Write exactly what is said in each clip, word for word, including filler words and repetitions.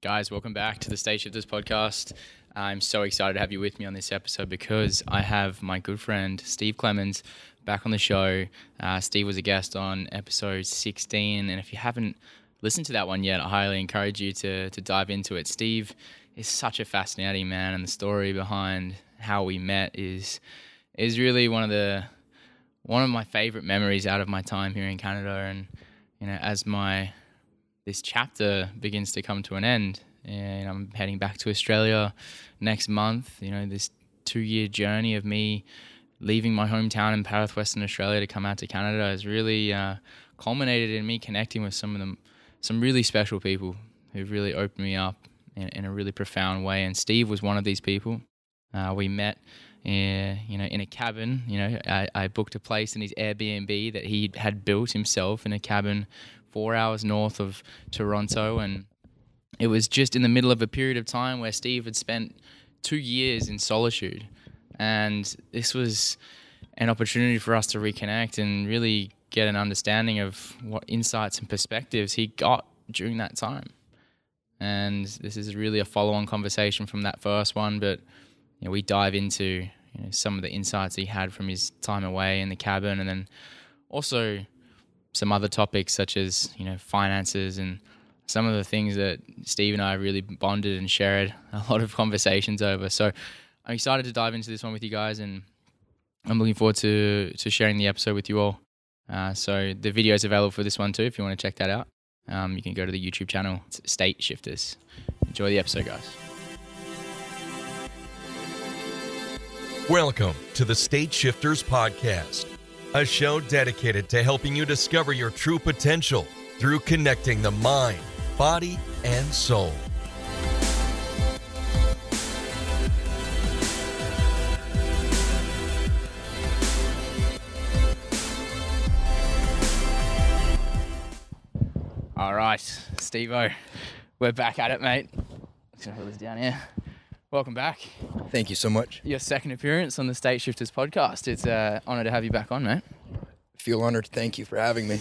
Guys, welcome back to the State Shifters podcast. I'm so excited to have you with me on this episode because I have my good friend Steve Clemens back on the show. Uh, Steve was a guest on episode sixteen, and if you haven't listened to that one yet, I highly encourage you to to dive into it. Steve is such a fascinating man, and the story behind how we met is is really one of the one of my favorite memories out of my time here in Canada. And you know, as my this chapter begins to come to an end, and I'm heading back to Australia next month. You know, this two-year journey of me leaving my hometown in Perth, Western Australia, to come out to Canada has really uh, culminated in me connecting with some of them, some really special people who've really opened me up in, in a really profound way. And Steve was one of these people. Uh, we met, in, you know, in a cabin. You know, I, I booked a place in his Airbnb that he had built himself in a cabin four hours north of Toronto, and it was just in the middle of a period of time where Steve had spent two years in solitude, and this was an opportunity for us to reconnect and really get an understanding of what insights and perspectives he got during that time. And this is really a follow-on conversation from that first one, but you know, we dive into you know, some of the insights he had from his time away in the cabin, and then also some other topics such as, you know, finances and some of the things that Steve and I really bonded and shared a lot of conversations over. So I'm excited to dive into this one with you guys, and I'm looking forward to to sharing the episode with you all. Uh, so the video is available for this one too if you want to check that out. Um, you can go to the YouTube channel, it's State Shifters. Enjoy the episode, guys. Welcome to the State Shifters podcast, a show dedicated to helping you discover your true potential through connecting the mind, body, and soul. All right, Steve-O, we're back at it, mate. Just gonna put this down here. Welcome back. Thank you so much. Your second appearance on the State Shifters podcast. It's an honour to have you back on, mate. I feel honoured. Thank you for having me.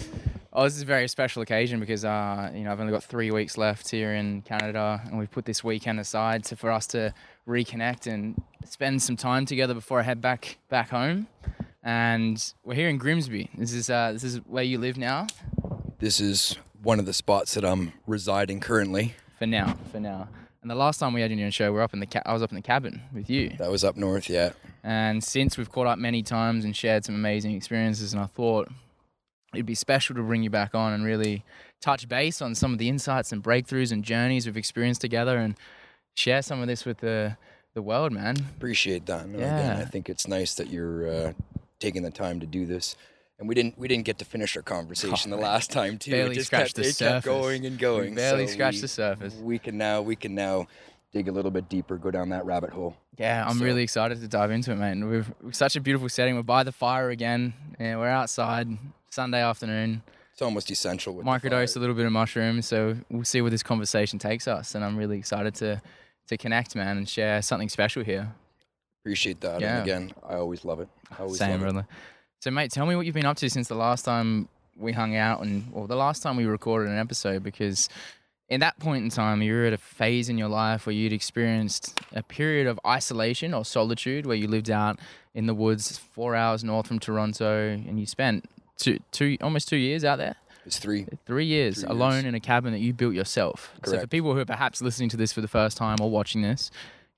Oh, this is a very special occasion because uh, you know, I've only got three weeks left here in Canada, and we've put this weekend aside to, for us to reconnect and spend some time together before I head back back home. And we're here in Grimsby. This is uh, this is where you live now? This is one of the spots that I'm residing currently. For now, for now. And the last time we had you on the show, we we're up in the ca- I was up in the cabin with you. That was up north, yeah. And since we've caught up many times and shared some amazing experiences, and I thought it'd be special to bring you back on and really touch base on some of the insights and breakthroughs and journeys we've experienced together, and share some of this with the the world, man. Appreciate that. And yeah. Again, I think it's nice that you're uh, taking the time to do this. And we didn't we didn't get to finish our conversation oh, the last time too. Barely it just scratched kept, the it surface. Kept going and going. We barely so scratched we, the surface. We can now we can now dig a little bit deeper, go down that rabbit hole. Yeah, I'm so. really excited to dive into it, mate. And we've such a beautiful setting. We're by the fire again, and we're outside Sunday afternoon. It's almost essential. With Microdose a little bit of mushrooms, so we'll see where this conversation takes us. And I'm really excited to to connect, man, and share something special here. Appreciate that. Yeah. And again, I always love it. I always Same, love brother. It. So, mate, tell me what you've been up to since the last time we hung out, and or the last time we recorded an episode, because in that point in time, you were at a phase in your life where you'd experienced a period of isolation or solitude, where you lived out in the woods four hours north from Toronto, and you spent two, two almost two years out there. It's three. Three years three alone years. In a cabin that you built yourself. Correct. So for people who are perhaps listening to this for the first time or watching this,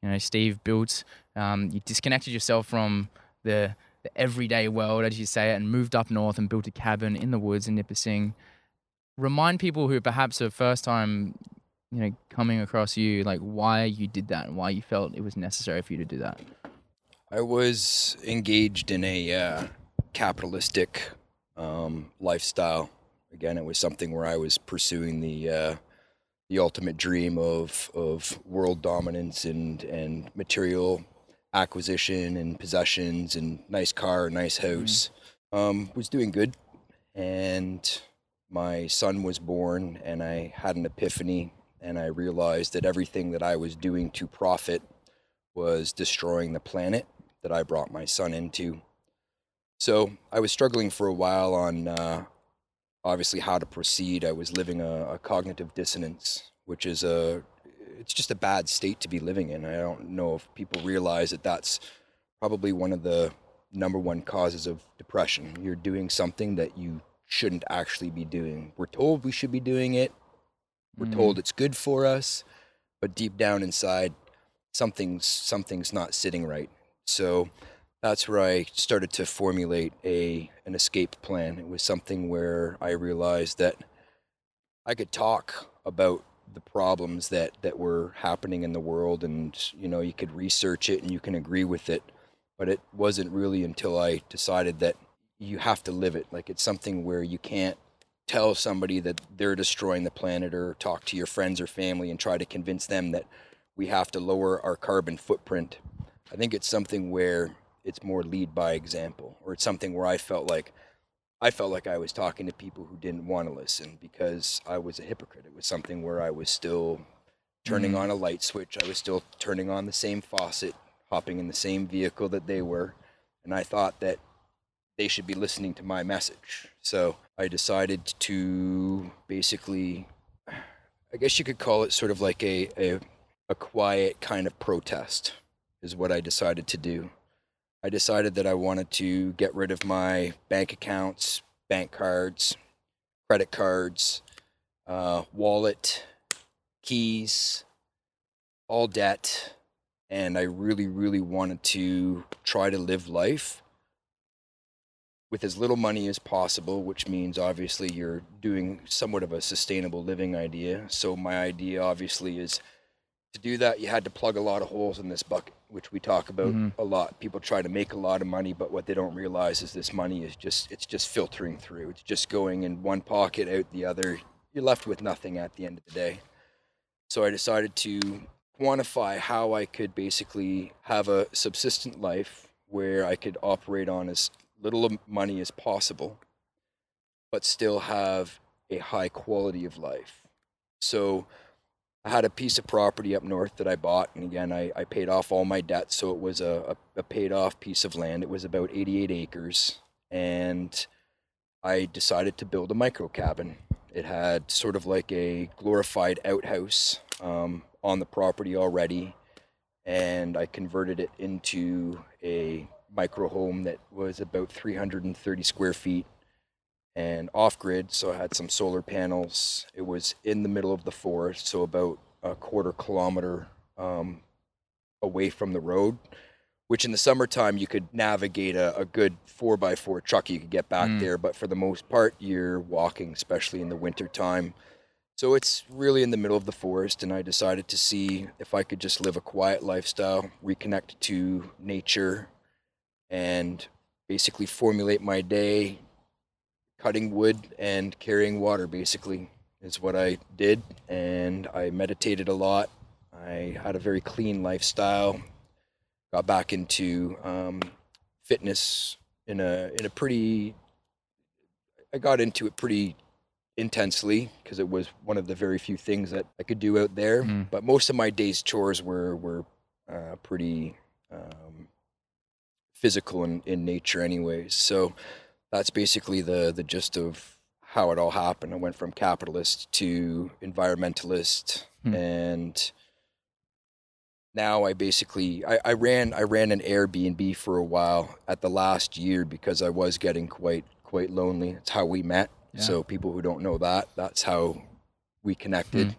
you know, Steve built, um, you disconnected yourself from the... the everyday world, as you say it, and moved up north and built a cabin in the woods in Nipissing. Remind people who perhaps are first time, you know, coming across you, like why you did that and why you felt it was necessary for you to do that. I was engaged in a uh, capitalistic um, lifestyle. Again, it was something where I was pursuing the uh, the ultimate dream of of world dominance and and material acquisition and possessions and nice car, nice house. Mm. Um, was doing good, and my son was born, and I had an epiphany, and I realized that everything that I was doing to profit was destroying the planet that I brought my son into. So I was struggling for a while on uh, obviously how to proceed. I was living a, a cognitive dissonance, which is a it's just a bad state to be living in. I don't know if people realize that that's probably one of the number one causes of depression. You're doing something that you shouldn't actually be doing. We're told we should be doing it. We're mm. told it's good for us, but deep down inside, something's something's not sitting right. So that's where I started to formulate a an escape plan. It was something where I realized that I could talk about the problems that, that were happening in the world, and you know, you could research it and you can agree with it, but it wasn't really until I decided that you have to live it. Like, it's something where you can't tell somebody that they're destroying the planet or talk to your friends or family and try to convince them that we have to lower our carbon footprint. I think it's something where it's more lead by example, or it's something where I felt like I felt like I was talking to people who didn't want to listen because I was a hypocrite. It was something where I was still turning mm-hmm. on a light switch. I was still turning on the same faucet, hopping in the same vehicle that they were. And I thought that they should be listening to my message. So I decided to basically, I guess you could call it sort of like a, a, a quiet kind of protest is what I decided to do. I decided that I wanted to get rid of my bank accounts, bank cards, credit cards, uh, wallet, keys, all debt. And I really, really wanted to try to live life with as little money as possible, which means obviously you're doing somewhat of a sustainable living idea. So my idea obviously is to do that, you had to plug a lot of holes in this bucket, which we talk about mm-hmm. a lot. People try to make a lot of money, but what they don't realize is this money is just, it's just filtering through. It's just going in one pocket, out the other. You're left with nothing at the end of the day. So I decided to quantify how I could basically have a subsistent life where I could operate on as little money as possible, but still have a high quality of life. So I had a piece of property up north that I bought, and again, I, I paid off all my debts, so it was a, a, a paid-off piece of land. It was about eighty-eight acres, and I decided to build a micro-cabin. It had sort of like a glorified outhouse um, on the property already, and I converted it into a micro-home that was about three hundred thirty square feet and off-grid, so I had some solar panels. It was in the middle of the forest, so about a quarter kilometer um, away from the road, which in the summertime you could navigate a, a good four by four truck. You could get back mm. there, but for the most part, you're walking, especially in the wintertime. So it's really in the middle of the forest, and I decided to see if I could just live a quiet lifestyle, reconnect to nature, and basically formulate my day cutting wood and carrying water, basically, is what I did. And I meditated a lot. I had a very clean lifestyle. Got back into um, fitness in a in a pretty. I got into it pretty intensely because it was one of the very few things that I could do out there. Mm. But most of my day's chores were were uh, pretty um, physical in, in nature, anyways. So. That's basically the, the gist of how it all happened. I went from capitalist to environmentalist, hmm. and now I basically I, I ran I ran an Airbnb for a while at the last year because I was getting quite quite lonely. It's how we met. Yeah. So people who don't know that, that's how we connected. Hmm.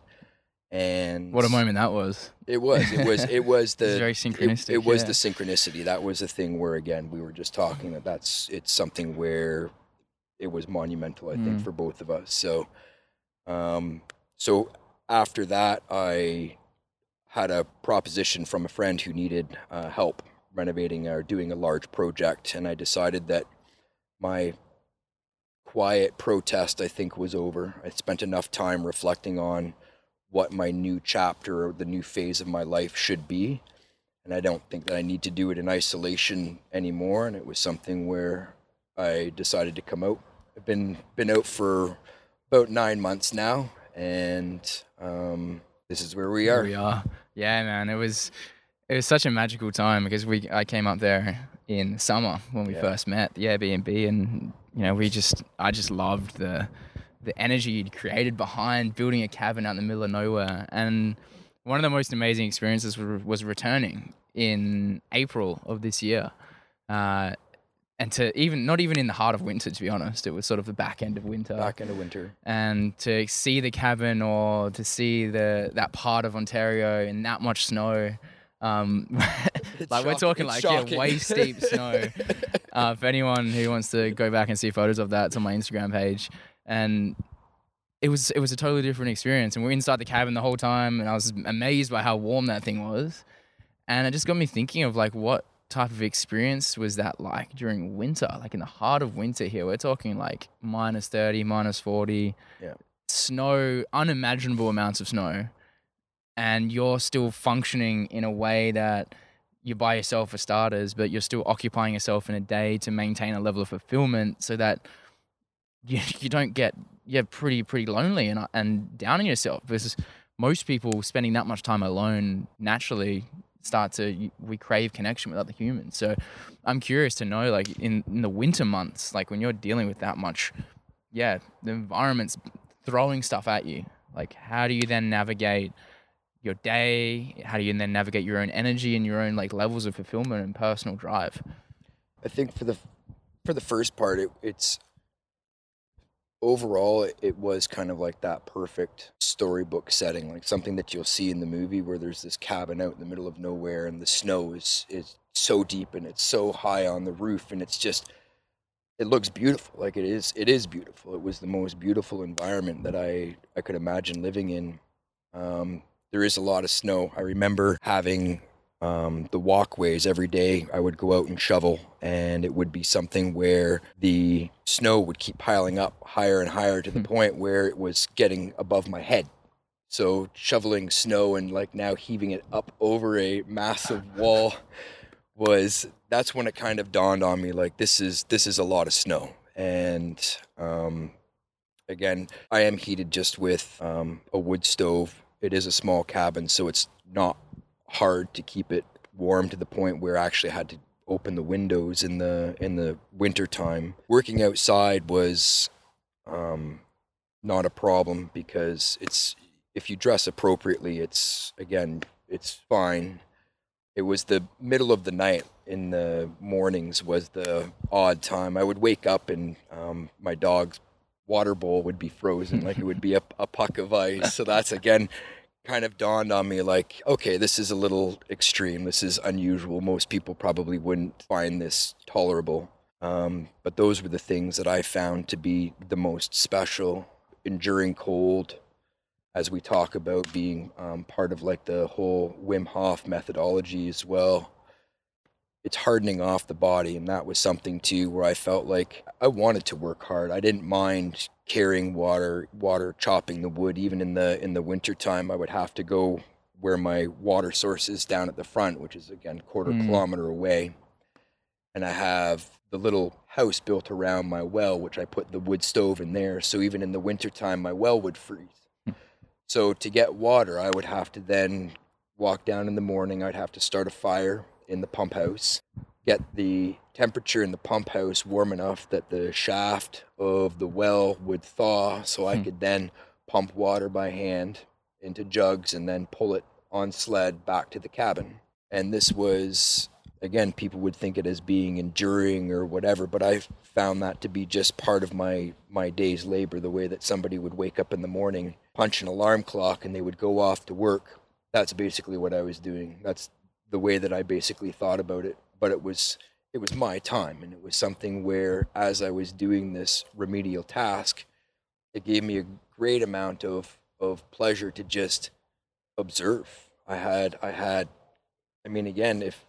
And what a moment that was! It was, it was, it was the it was very synchronistic. It, it was yeah. the synchronicity. That was the thing where, again, we were just talking that that's it's something where it was monumental, I mm. think, for both of us. So, um, so after that, I had a proposition from a friend who needed uh, help renovating or doing a large project, and I decided that my quiet protest, I think, was over. I spent enough time reflecting on what my new chapter or the new phase of my life should be. And I don't think that I need to do it in isolation anymore. And it was something where I decided to come out. I've been been out for about nine months now. And um, this is where we are. Here we are. Yeah, man. It was it was such a magical time because we I came up there in summer when we yeah. first met, the Airbnb, and you know, we just I just loved the the energy you'd created behind building a cabin out in the middle of nowhere. And one of the most amazing experiences was, was returning in April of this year. Uh, and to even, not even in the heart of winter, to be honest, it was sort of the back end of winter. Back end of winter. And to see the cabin, or to see the that part of Ontario in that much snow, um, like shocking. We're talking it's like yeah, waist deep snow. Uh, for anyone who wants to go back and see photos of that, it's on my Instagram page. And it was, it was a totally different experience. And we were inside the cabin the whole time, and I was amazed by how warm that thing was. And it just got me thinking of like, what type of experience was that like during winter, like in the heart of winter here? We're talking like minus thirty, minus forty, yeah. Snow, unimaginable amounts of snow. And you're still functioning in a way that you're by yourself for starters, but you're still occupying yourself in a day to maintain a level of fulfillment so that you, you don't get... yeah, pretty, pretty lonely and and downing yourself, versus most people spending that much time alone naturally start to, we crave connection with other humans. So I'm curious to know, like in, in the winter months, like when you're dealing with that much, yeah, the environment's throwing stuff at you. Like how do you then navigate your day? How do you then navigate your own energy and your own like levels of fulfillment and personal drive? I think for the, for the first part, it, it's, overall, it was kind of like that perfect storybook setting, like something that you'll see in the movie where there's this cabin out in the middle of nowhere and the snow is, is so deep and it's so high on the roof, and it's just, it looks beautiful. Like it is, it is beautiful. It was the most beautiful environment that I, I could imagine living in. Um, there is a lot of snow. I remember having um, the walkways every day. I would go out and shovel, and it would be something where the snow would keep piling up higher and higher to the point where it was getting above my head. So shoveling snow and like now heaving it up over a massive wall was, that's when it kind of dawned on me, like this is, this is a lot of snow. And um, again, I am heated just with um, a wood stove. It is a small cabin, so it's not hard to keep it warm to the point where I actually had to open the windows in the in the winter time. Working outside was um, not a problem, because it's, if you dress appropriately, it's again, it's fine. It was the middle of the night in the mornings was the odd time. I would wake up and um, my dog's water bowl would be frozen, like it would be a, a puck of ice. So that's again, kind of dawned on me like, okay, this is a little extreme. This is unusual. Most people probably wouldn't find this tolerable. Um, but those were the things that I found to be the most special. Enduring cold, as we talk about being um, part of like the whole Wim Hof methodology as well. It's hardening off the body. And that was something too, where I felt like I wanted to work hard. I didn't mind carrying water, water, chopping the wood. Even in the, in the winter time, I would have to go where my water source is down at the front, which is again, quarter mm. kilometer away. And I have the little house built around my well, which I put the wood stove in there. So even in the winter time, my well would freeze. So to get water, I would have to then walk down in the morning. I'd have to start a fire in the pump house, get the temperature in the pump house warm enough that the shaft of the well would thaw, so I could then pump water by hand into jugs and then pull it on sled back to the cabin. And this was, again, people would think it as being enduring or whatever, but I found that to be just part of my, my day's labor, the way that somebody would wake up in the morning, punch an alarm clock, and they would go off to work. That's basically what I was doing. That's the way that I basically thought about it. But it was it was my time, and it was something where, as I was doing this remedial task, it gave me a great amount of, of pleasure to just observe. I had, I had, I mean, again, if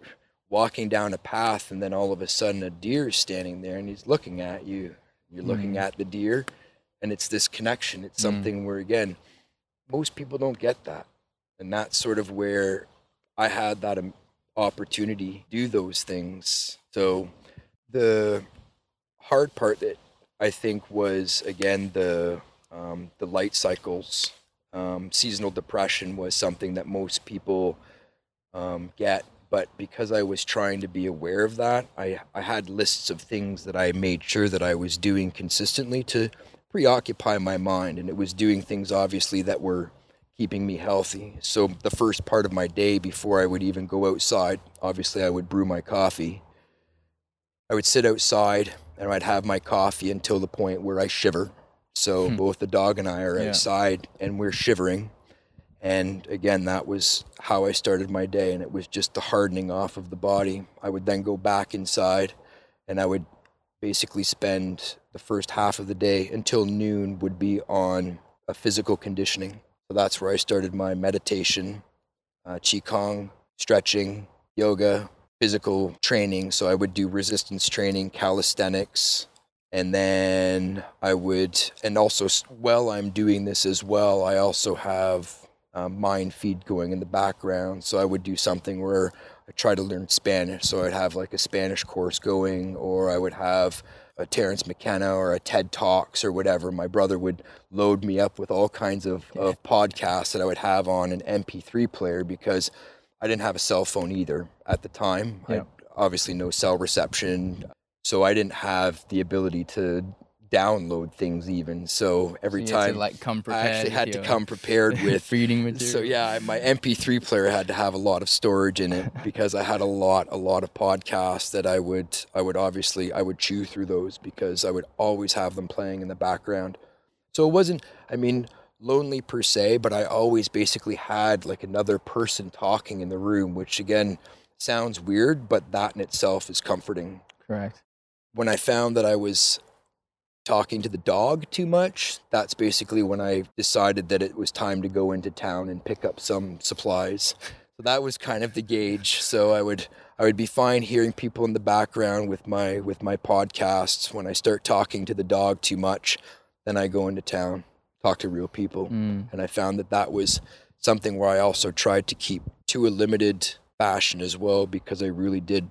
walking down a path and then all of a sudden a deer is standing there and he's looking at you, you're mm. looking at the deer, and it's this connection. It's something mm. where, again, most people don't get that. And that's sort of where I had that opportunity to do those things. So the hard part that I think was, again, the um, the light cycles. Um, seasonal depression was something that most people um, get, but because I was trying to be aware of that, I, I had lists of things that I made sure that I was doing consistently to preoccupy my mind. And it was doing things, obviously, that were keeping me healthy. So the first part of my day, before I would even go outside, obviously I would brew my coffee. I would sit outside and I'd have my coffee until the point where I shiver. So hmm. both the dog and I are yeah. outside and we're shivering. And again, that was how I started my day. And it was just the hardening off of the body. I would then go back inside and I would basically spend the first half of the day until noon would be on a physical conditioning. So that's where I started my meditation, uh, Qigong, stretching, yoga, physical training. So I would do resistance training, calisthenics. And then I would, and also while I'm doing this as well, I also have Uh, mind feed going in the background. So I would do something where I try to learn Spanish. So I'd have like a Spanish course going, or I would have a Terrence McKenna or a TED Talks or whatever. My brother would load me up with all kinds of, of podcasts that I would have on an M P three player, because I didn't have a cell phone either at the time. Yeah. I, obviously no cell reception. So I didn't have the ability to download things even. So every so time to, like, come prepared, I actually had to come prepared with reading material. So yeah, my M P three player had to have a lot of storage in it, because I had a lot, a lot of podcasts that I would, I would obviously, I would chew through those, because I would always have them playing in the background. So it wasn't, I mean, lonely per se, but I always basically had like another person talking in the room, which again sounds weird, but that in itself is comforting. Correct. When I found that I was talking to the dog too much, that's basically when I decided that it was time to go into town and pick up some supplies. So that was kind of the gauge. So I would I would be fine hearing people in the background with my with my podcasts. When I start talking to the dog too much, then I go into town, talk to real people. Mm. And I found that that was something where I also tried to keep to a limited fashion as well, because I really did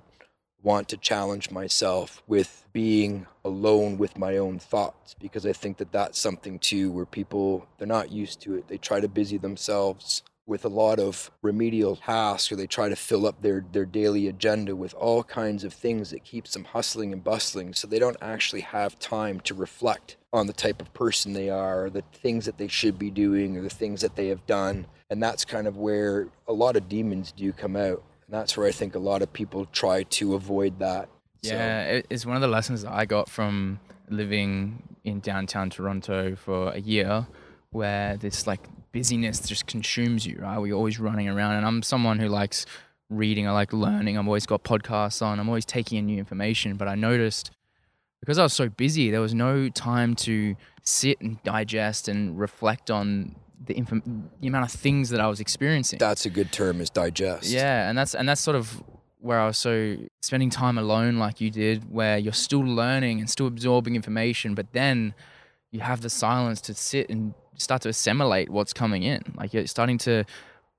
want to challenge myself with being alone with my own thoughts, because I think that that's something too where people, they're not used to it. They try to busy themselves with a lot of remedial tasks, or they try to fill up their their daily agenda with all kinds of things that keeps them hustling and bustling, so they don't actually have time to reflect on the type of person they are, or the things that they should be doing, or the things that they have done. And that's kind of where a lot of demons do come out. And that's where I think a lot of people try to avoid that. So. Yeah, it's one of the lessons that I got from living in downtown Toronto for a year, where this like busyness just consumes you, right? We're always running around, and I'm someone who likes reading. I like learning. I've always got podcasts on. I'm always taking in new information. But I noticed, because I was so busy, there was no time to sit and digest and reflect on The, inform- the amount of things that I was experiencing. That's a good term, is digest. Yeah, and that's and that's sort of where I was so spending time alone like you did, where you're still learning and still absorbing information, but then you have the silence to sit and start to assimilate what's coming in. Like you're starting to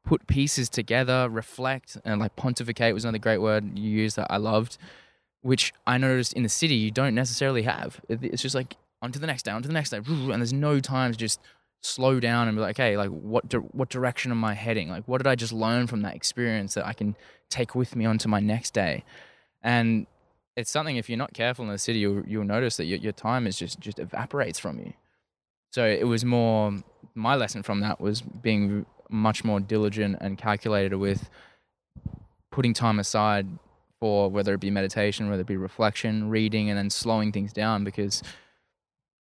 put pieces together, reflect, and like pontificate was another great word you used that I loved, which I noticed in the city you don't necessarily have. It's just like onto the next day, onto the next day, and there's no time to just slow down and be like, okay, like what di- what direction am I heading? Like what did I just learn from that experience that I can take with me onto my next day? And it's something, if you're not careful in the city, you'll, you'll notice that your, your time is just, just evaporates from you. So it was more, my lesson from that was being much more diligent and calculated with putting time aside for whether it be meditation, whether it be reflection, reading, and then slowing things down, because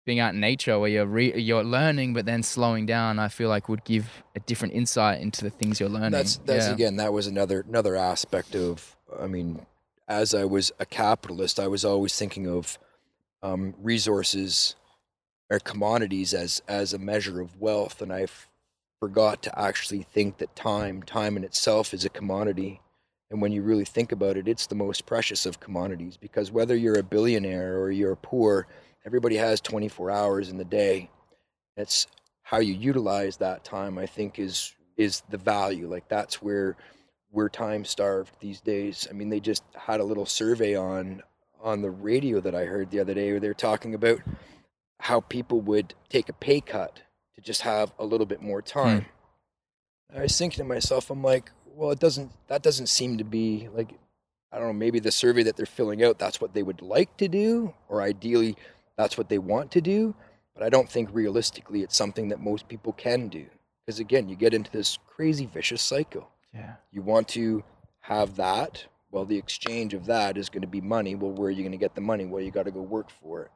being out in nature where you're re- you're learning but then slowing down, I feel like would give a different insight into the things you're learning. That's, that's yeah. again, that was another another aspect of, I mean, as I was a capitalist, I was always thinking of um, resources or commodities as, as a measure of wealth. And I forgot to actually think that time, time in itself is a commodity. And when you really think about it, it's the most precious of commodities, because whether you're a billionaire or you're poor, everybody has twenty-four hours in the day. That's how you utilize that time, I think, is is the value. Like that's where we're time starved these days. I mean, they just had a little survey on on the radio that I heard the other day where they're talking about how people would take a pay cut to just have a little bit more time. Hmm. I was thinking to myself, I'm like, well, it doesn't that doesn't seem to be like, I don't know, maybe the survey that they're filling out, that's what they would like to do, or ideally that's what they want to do, but I don't think realistically it's something that most people can do. Because again, you get into this crazy vicious cycle. Yeah. You want to have that. Well, the exchange of that is going to be money. Well, where are you going to get the money? Well, you got to go work for it.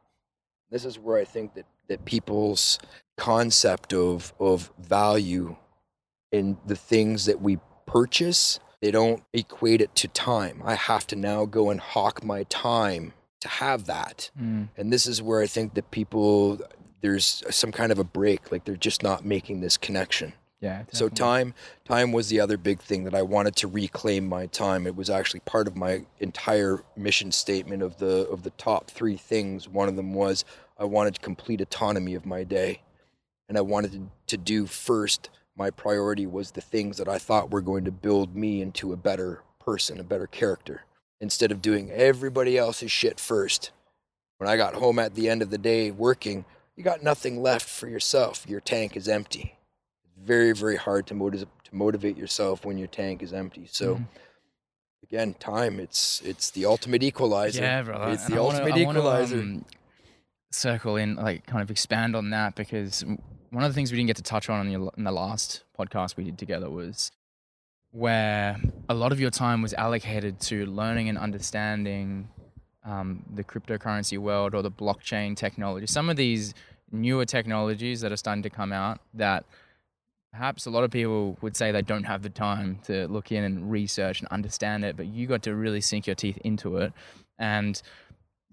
This is where I think that, that people's concept of of value in the things that we purchase, they don't equate it to time. I have to now go and hawk my time to have that. Mm. And this is where I think that people, there's some kind of a break, like they're just not making this connection. Yeah. Definitely. So time, time was the other big thing that I wanted to reclaim my time. It was actually part of my entire mission statement of the, of the top three things. One of them was I wanted complete autonomy of my day. And I wanted to do first, my priority was the things that I thought were going to build me into a better person, a better character, instead of doing everybody else's shit first. When I got home at the end of the day working, you got nothing left for yourself. Your tank is empty. Very, very hard to, motiv- to motivate yourself when your tank is empty. So, mm. again, time, it's it's the ultimate equalizer. Yeah, brother. It's and the I ultimate wanna, equalizer. I wanna, um, circle in, like, kind of expand on that, because one of the things we didn't get to touch on in the, in the last podcast we did together was where a lot of your time was allocated to learning and understanding um, the cryptocurrency world or the blockchain technology. Some of these newer technologies that are starting to come out that perhaps a lot of people would say they don't have the time to look in and research and understand it, but you got to really sink your teeth into it. And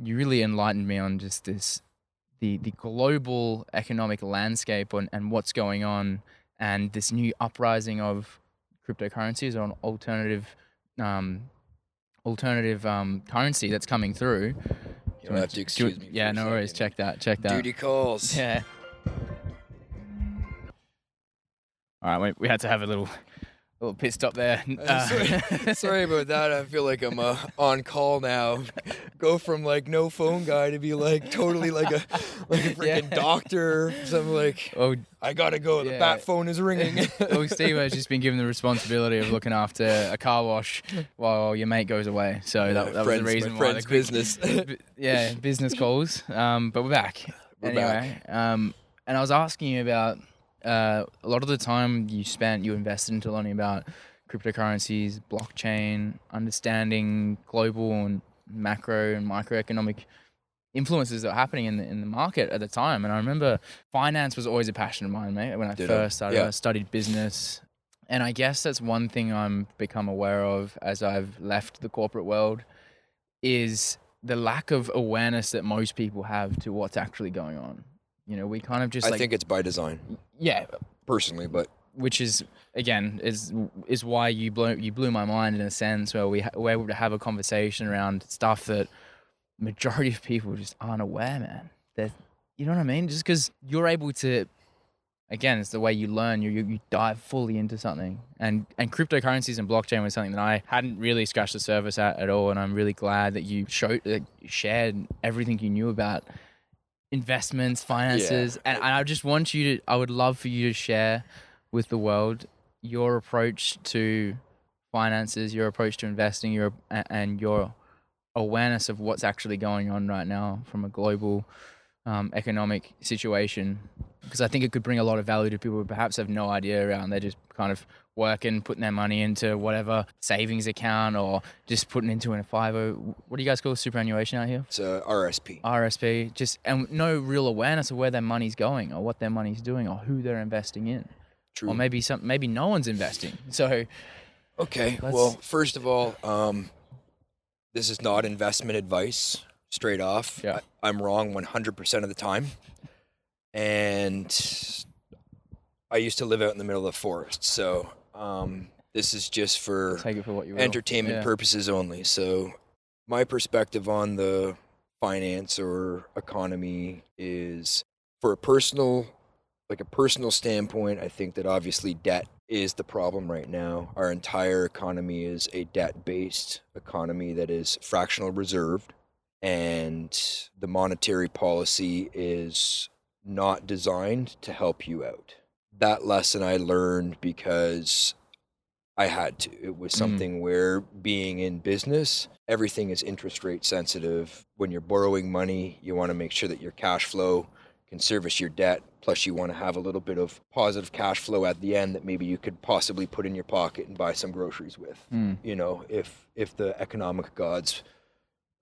you really enlightened me on just this, the the global economic landscape and, and what's going on, and this new uprising of cryptocurrencies or an alternative, um, alternative um, currency that's coming through. You don't have to excuse me. Yeah, no worries. Check that. Check that. Duty calls. Yeah. All right, we had to have a little, little pit stop there. Uh, sorry, sorry about that. I feel like I'm uh, on call now. Go from like no phone guy to be like totally like a like a freaking yeah. doctor. So I'm like, oh, I gotta go. Yeah. The bat phone is ringing. Well, Steve has just been given the responsibility of looking after a car wash while your mate goes away. So yeah, that, that friends, was the reason my why friend's the business. B- yeah, business calls. Um, but we're back. We're anyway, back. Um, and I was asking you about. Uh, a lot of the time you spent, you invested into learning about cryptocurrencies, blockchain, understanding global and macro and microeconomic influences that were happening in the, in the market at the time. And I remember finance was always a passion of mine, mate. When I Did first started, yeah. I studied business. And I guess that's one thing I'm become aware of as I've left the corporate world is the lack of awareness that most people have to what's actually going on. You know, we kind of just I like, think it's by design. Yeah. Personally, but. Which is, again, is is why you blew, you blew my mind in a sense where we ha- were able to have a conversation around stuff that majority of people just aren't aware, man. They're, you know what I mean? Just because you're able to, again, it's the way you learn. You, you, you dive fully into something. And, and cryptocurrencies and blockchain was something that I hadn't really scratched the surface at at all. And I'm really glad that you showed, that you shared everything you knew about investments, finances, yeah. and, and I just want you to, I would love for you to share with the world your approach to finances, your approach to investing, your and your awareness of what's actually going on right now from a global um, economic situation, because I think it could bring a lot of value to people who perhaps have no idea around. They're just kind of working, putting their money into whatever savings account or just putting into in a five oh. What do you guys call superannuation out here? It's uh, R R S P. R R S P. Just and no real awareness of where their money's going or what their money's doing or who they're investing in. True. Or maybe some. Maybe no one's investing. So. Okay. Well, first of all, um, this is not investment advice. Straight off, yeah. I, I'm wrong one hundred percent of the time, and I used to live out in the middle of the forest, so. Um, this is just for, Take it for what you entertainment yeah. purposes only. So my perspective on the finance or economy is for a personal, like a personal standpoint, I think that obviously debt is the problem right now. Our entire economy is a debt-based economy that is fractional reserved, and the monetary policy is not designed to help you out. That lesson I learned because I had to. It was something mm. where being in business, everything is interest rate sensitive. When you're borrowing money, you want to make sure that your cash flow can service your debt. Plus, you want to have a little bit of positive cash flow at the end that maybe you could possibly put in your pocket and buy some groceries with, mm. you know, if if the economic gods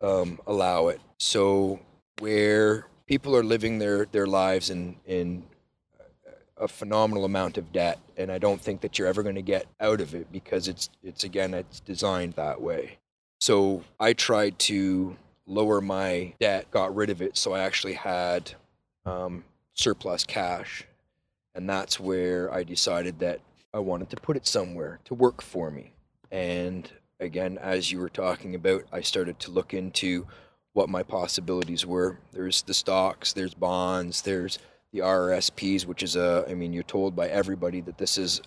um, allow it. So where people are living their, their lives in, in a phenomenal amount of debt, and I don't think that you're ever going to get out of it because it's, it's again, it's designed that way. So I tried to lower my debt, got rid of it, so I actually had um, surplus cash, and that's where I decided that I wanted to put it somewhere to work for me. And again, as you were talking about, I started to look into what my possibilities were. There's the stocks, there's bonds, there's the R R S Ps, which is a, I mean, you're told by everybody that this is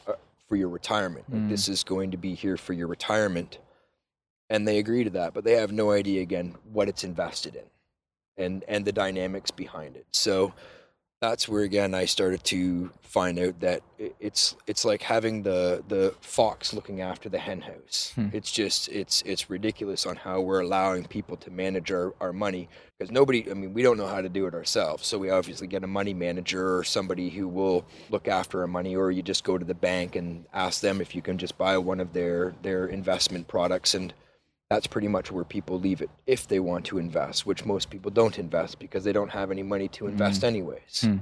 for your retirement. Mm. Like, this is going to be here for your retirement. And they agree to that, but they have no idea, again, what it's invested in and, and the dynamics behind it. So that's where, again, I started to find out that it's it's like having the the fox looking after the hen house. Hmm. It's just, it's it's ridiculous on how we're allowing people to manage our, our money, because nobody, I mean, we don't know how to do it ourselves. So we obviously get a money manager or somebody who will look after our money, or you just go to the bank and ask them if you can just buy one of their, their investment products, and that's pretty much where people leave it if they want to invest, which most people don't invest because they don't have any money to invest mm. anyways. Mm.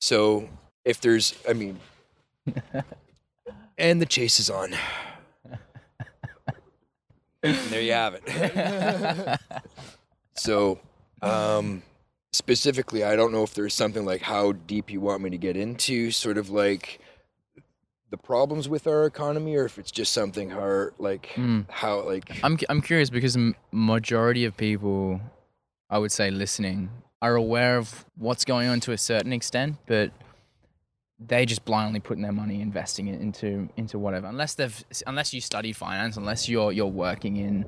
So if there's, I mean, and the chase is on. There you have it. So um, specifically, I don't know if there's something like how deep you want me to get into, sort of like the problems with our economy, or if it's just something hard, like mm. how, like I'm I'm curious, because the majority of people, I would say, listening are aware of what's going on to a certain extent, but they just blindly putting their money, investing it into into whatever, unless they've unless you study finance, unless you're you're working in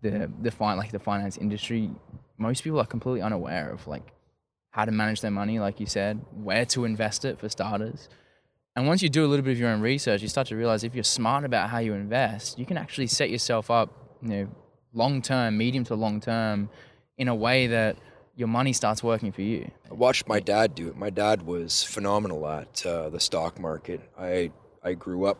the the fi- like the finance industry. Most people are completely unaware of like how to manage their money, like you said, where to invest it for starters. And once you do a little bit of your own research, you start to realize if you're smart about how you invest, you can actually set yourself up, you know, long-term, medium to long-term, in a way that your money starts working for you. I watched my dad do it. My dad was phenomenal at uh, the stock market. I I grew up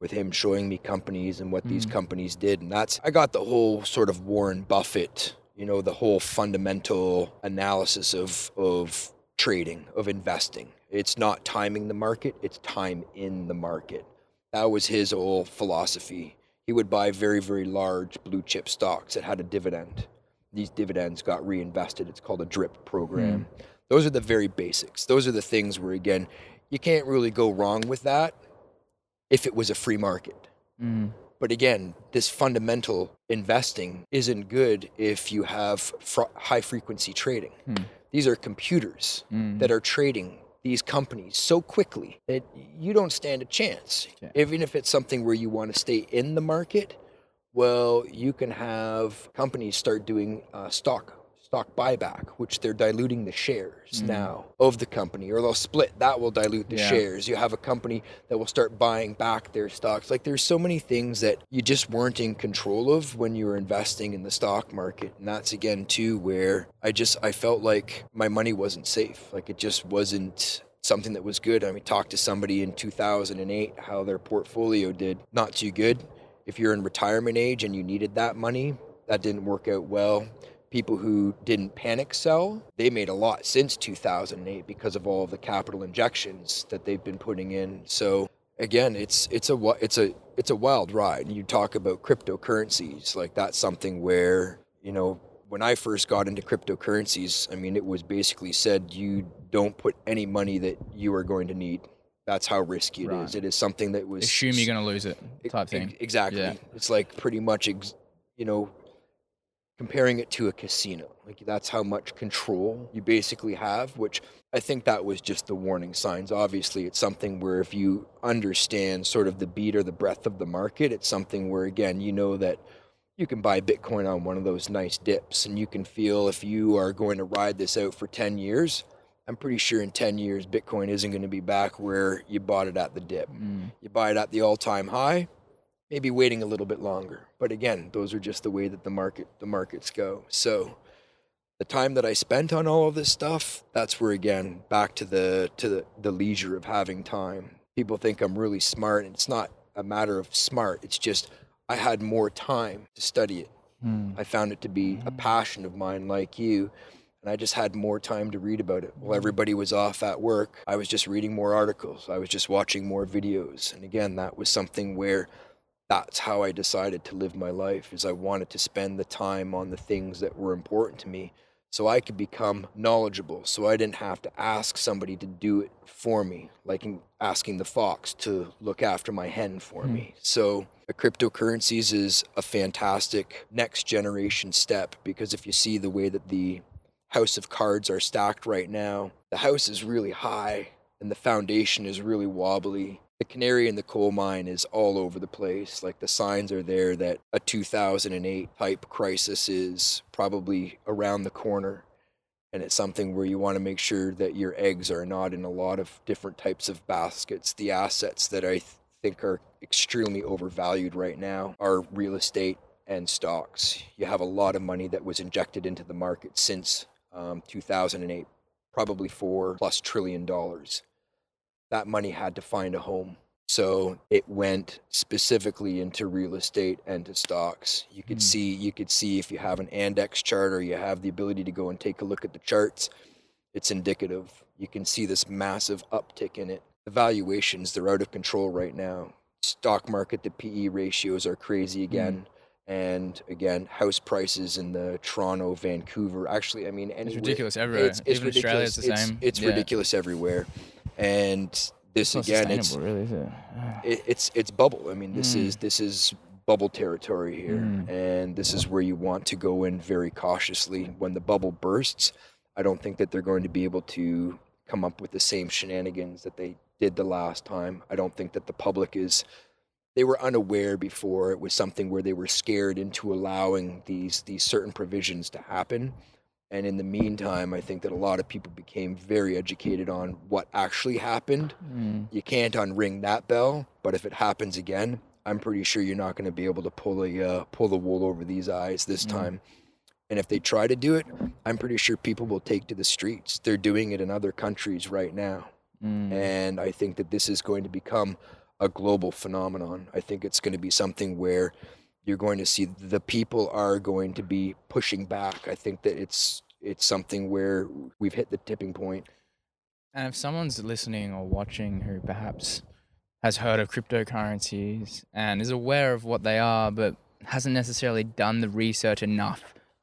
with him showing me companies and what mm. these companies did. And that's, I got the whole sort of Warren Buffett, you know, the whole fundamental analysis of of trading, of investing. It's not timing the market, it's time in the market. That was his whole philosophy. He would buy very, very large blue chip stocks that had a dividend. These dividends got reinvested. It's called a DRIP program. Mm. Those are the very basics. Those are the things where, again, you can't really go wrong with that if it was a free market. Mm. But again, this fundamental investing isn't good if you have fr- high frequency trading. Mm. These are computers mm. that are trading these companies so quickly that you don't stand a chance. Yeah. Even if it's something where you want to stay in the market, well, you can have companies start doing uh, stock stock buyback, which they're diluting the shares mm. now of the company, or they'll split. That will dilute the yeah. shares. You have a company that will start buying back their stocks. Like, there's so many things that you just weren't in control of when you were investing in the stock market. And that's, again, too, where I just, I felt like my money wasn't safe. Like, it just wasn't something that was good. I mean, talk to somebody in two thousand eight, how their portfolio did. Not too good. If you're in retirement age and you needed that money, that didn't work out well. People who didn't panic sell, they made a lot since two thousand eight because of all of the capital injections that they've been putting in. So again, it's it's a it's a it's a wild ride. And you talk about cryptocurrencies, like that's something where, you know, when I first got into cryptocurrencies, I mean, it was basically said you don't put any money that you are going to need. That's how risky it right. is. It is something that was assume you're going to lose it type it, thing. Exactly. Yeah. It's like pretty much, ex, you know. comparing it to a casino. Like, that's how much control you basically have, which I think that was just the warning signs. Obviously, it's something where if you understand sort of the beat or the breadth of the market, it's something where, again, you know that you can buy Bitcoin on one of those nice dips, and you can feel if you are going to ride this out for ten years, I'm pretty sure in ten years, Bitcoin isn't going to be back where you bought it at the dip. Mm. You buy it at the all-time high, maybe waiting a little bit longer. But again, those are just the way that the market the markets go. So The time that I spent on all of this stuff, that's where, again, back to the to the, the leisure of having time. People think I'm really smart, and it's not a matter of smart. It's just I had more time to study it. Mm. I found it to be a passion of mine, like you, and I just had more time to read about it. While everybody was off at work, I was just reading more articles. I was just watching more videos. And again, that was something where that's how I decided to live my life, is I wanted to spend the time on the things that were important to me, so I could become knowledgeable, so I didn't have to ask somebody to do it for me, like asking the fox to look after my hen for mm. me. So the cryptocurrencies is a fantastic next generation step, because if you see the way that the house of cards are stacked right now, the house is really high and the foundation is really wobbly. The canary in the coal mine is all over the place. Like, the signs are there that a two thousand eight type crisis is probably around the corner. And it's something where you want to make sure that your eggs are not in a lot of different types of baskets. The assets that I th- think are extremely overvalued right now are real estate and stocks. You have a lot of money that was injected into the market since um, two thousand eight, probably four plus trillion dollars. That money had to find a home. So it went specifically into real estate and to stocks. You could mm. see, you could see if you have an Andex chart, or you have the ability to go and take a look at the charts, it's indicative. You can see this massive uptick in it. The valuations, they're out of control right now. Stock market, the P E ratios are crazy again. Mm. And again, house prices in the Toronto, Vancouver, actually, I mean, anywhere. It's ridiculous everywhere. It's, it's Even ridiculous. Australia, it's the it's, same. It's yeah. ridiculous everywhere. And this it's again, it's really, is it? it, it's it's bubble. I mean, this mm. is this is bubble territory here, mm. and this is where you want to go in very cautiously. When the bubble bursts, I don't think that they're going to be able to come up with the same shenanigans that they did the last time. I don't think that the public is. They were unaware before. It was something where they were scared into allowing these these certain provisions to happen. And in the meantime, I think that a lot of people became very educated on what actually happened. Mm. You can't unring that bell, but if it happens again, I'm pretty sure you're not going to be able to pull a uh, pull the wool over these eyes this mm. time. And if they try to do it, I'm pretty sure people will take to the streets. They're doing it in other countries right now. Mm. And I think that this is going to become a global phenomenon. I think it's going to be something where you're going to see the people are going to be pushing back. I think that it's it's something where we've hit the tipping point. And if someone's listening or watching who perhaps has heard of cryptocurrencies and is aware of what they are, but hasn't necessarily done the research enough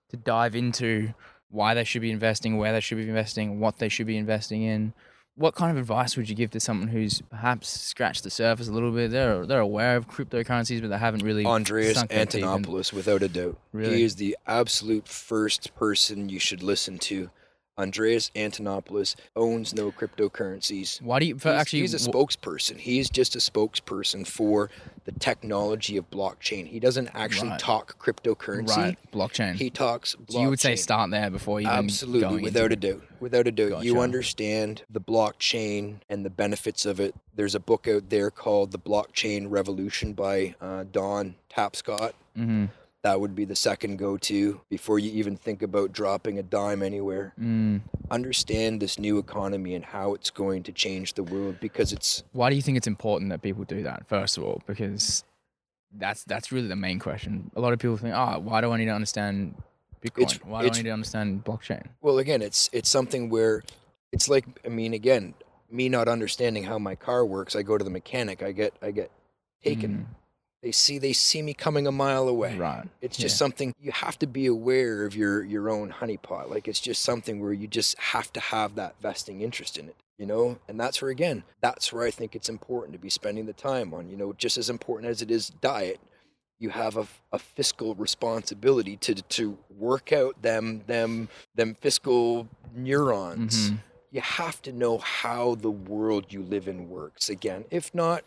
to dive into why they should be investing, where they should be investing, what they should be investing in, what kind of advice would you give to someone who's perhaps scratched the surface a little bit? They're they're aware of cryptocurrencies, but they haven't really. Andreas Antonopoulos, without a doubt. Really? He is the absolute first person you should listen to. Andreas Antonopoulos owns no cryptocurrencies. Why do you he's, actually? He's a spokesperson. He is just a spokesperson for the technology of blockchain. He doesn't actually right. talk cryptocurrency. Right, blockchain. He talks. blockchain. So you would say start there before you absolutely even going without into... a doubt, without a doubt. Gotcha. You understand the blockchain and the benefits of it. There's a book out there called The Blockchain Revolution by uh, Don Tapscott. Mm-hmm. That would be the second go-to before you even think about dropping a dime anywhere. Mm. Understand this new economy and how it's going to change the world, because it's... Why do you think it's important that people do that, first of all? Because that's that's really the main question. A lot of people think, oh, why do I need to understand Bitcoin? It's, why do I need to understand blockchain? Well, again, it's it's something where it's like, I mean, again, me not understanding how my car works, I go to the mechanic, I get, I get taken... Mm. They see they see me coming a mile away. Right. It's just yeah. something you have to be aware of your, your own honeypot. Like, it's just something where you just have to have that vesting interest in it, you know? And that's where, again, that's where I think it's important to be spending the time on, you know, just as important as it is diet, you have a, a fiscal responsibility to to work out them them them fiscal neurons. Mm-hmm. You have to know how the world you live in works. Again, if not,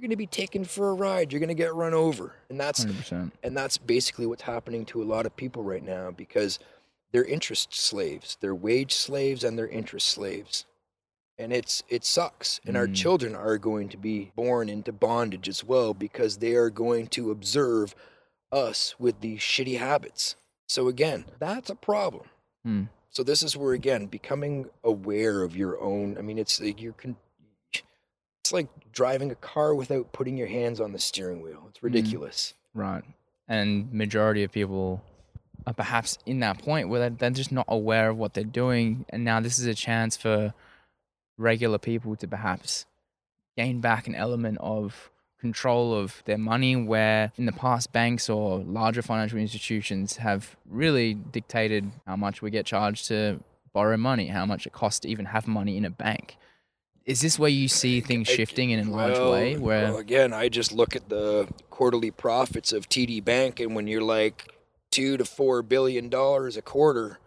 you're going to be taken for a ride. You're going to get run over. And that's one hundred percent. And that's basically what's happening to a lot of people right now, because they're interest slaves. They're wage slaves and they're interest slaves. And it's it sucks. And mm. our children are going to be born into bondage as well, because they are going to observe us with these shitty habits. So again, that's a problem. Hmm. So this is where, again, becoming aware of your own, I mean, it's like you're con- it's like driving a car without putting your hands on the steering wheel. It's ridiculous. Mm. Right. And majority of people are perhaps in that point where they're just not aware of what they're doing. And now this is a chance for regular people to perhaps gain back an element of control of their money, where in the past banks or larger financial institutions have really dictated how much we get charged to borrow money, how much it costs to even have money in a bank. Is this where you see things shifting in a large well, way? Where well, again, I just look at the quarterly profits of T D Bank, and when you're like two to four billion dollars a quarter,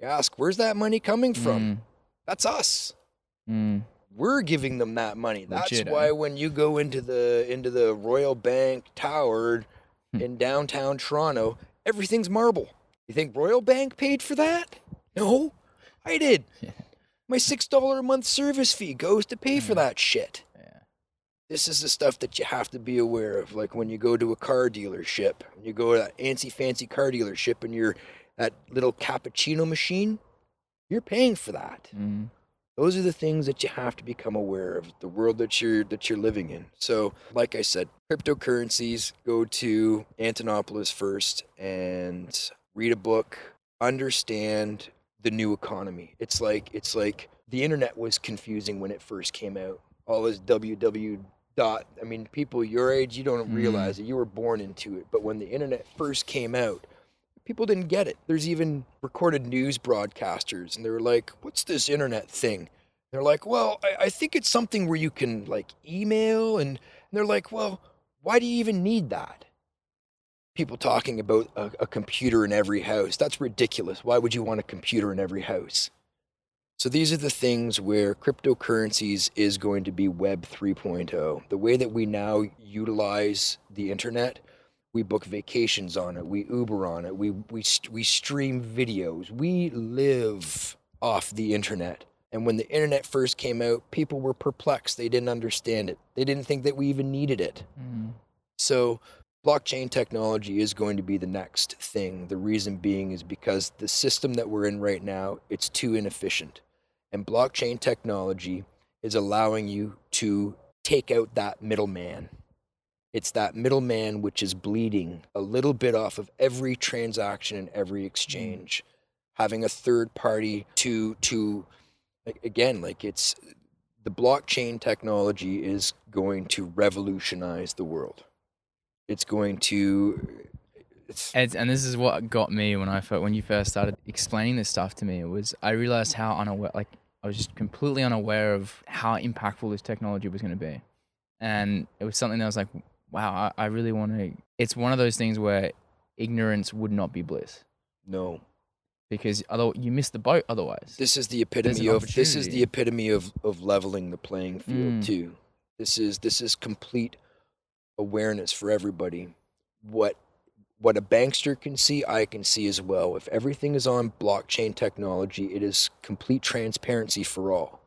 you ask, where's that money coming from? Mm. That's us. Mm. We're giving them that money. That's Legit, why eh? when you go into the into the Royal Bank Tower hmm. in downtown Toronto, everything's marble. You think Royal Bank paid for that? No, I did. Yeah. My six dollars a month service fee goes to pay yeah. for that shit. Yeah. This is the stuff that you have to be aware of. Like when you go to a car dealership, when you go to that antsy fancy car dealership and you're that little cappuccino machine, you're paying for that. Mm. Those are the things that you have to become aware of, the world that you're that you're living in. So, like I said, cryptocurrencies, go to Antonopoulos first and read a book, understand the new economy. It's like it's like the internet was confusing when it first came out. All this www dot, I mean, people your age, you don't realize mm. it. You were born into it. But when the internet first came out, people didn't get it. There's even recorded news broadcasters, and they were like, what's this internet thing? And they're like, well, I, I think it's something where you can like email. And, and they're like, well, why do you even need that? People talking about a, a computer in every house. That's ridiculous. Why would you want a computer in every house? So these are the things where cryptocurrencies is going to be Web three point oh. The way that we now utilize the internet, we book vacations on it. We Uber on it. We we we stream videos. We live off the internet. And when the internet first came out, people were perplexed. They didn't understand it. They didn't think that we even needed it. Mm. So blockchain technology is going to be the next thing. The reason being is because the system that we're in right now, it's too inefficient. And blockchain technology is allowing you to take out that middleman. It's that middleman which is bleeding a little bit off of every transaction and every exchange. Having a third party to, to again, like it's, the blockchain technology is going to revolutionize the world. It's going to... It's, and, and this is what got me when I when you first started explaining this stuff to me. It was, I realized how unaware, like I was just completely unaware of how impactful this technology was going to be. And it was something that I was like, wow, I, I really want to... It's one of those things where ignorance would not be bliss. No. Because other, you miss the boat otherwise. This is the epitome of this is the epitome of, of leveling the playing field mm. too. This is this is complete awareness for everybody. What what a bankster can see, I can see as well. If everything is on blockchain technology, it is complete transparency for all.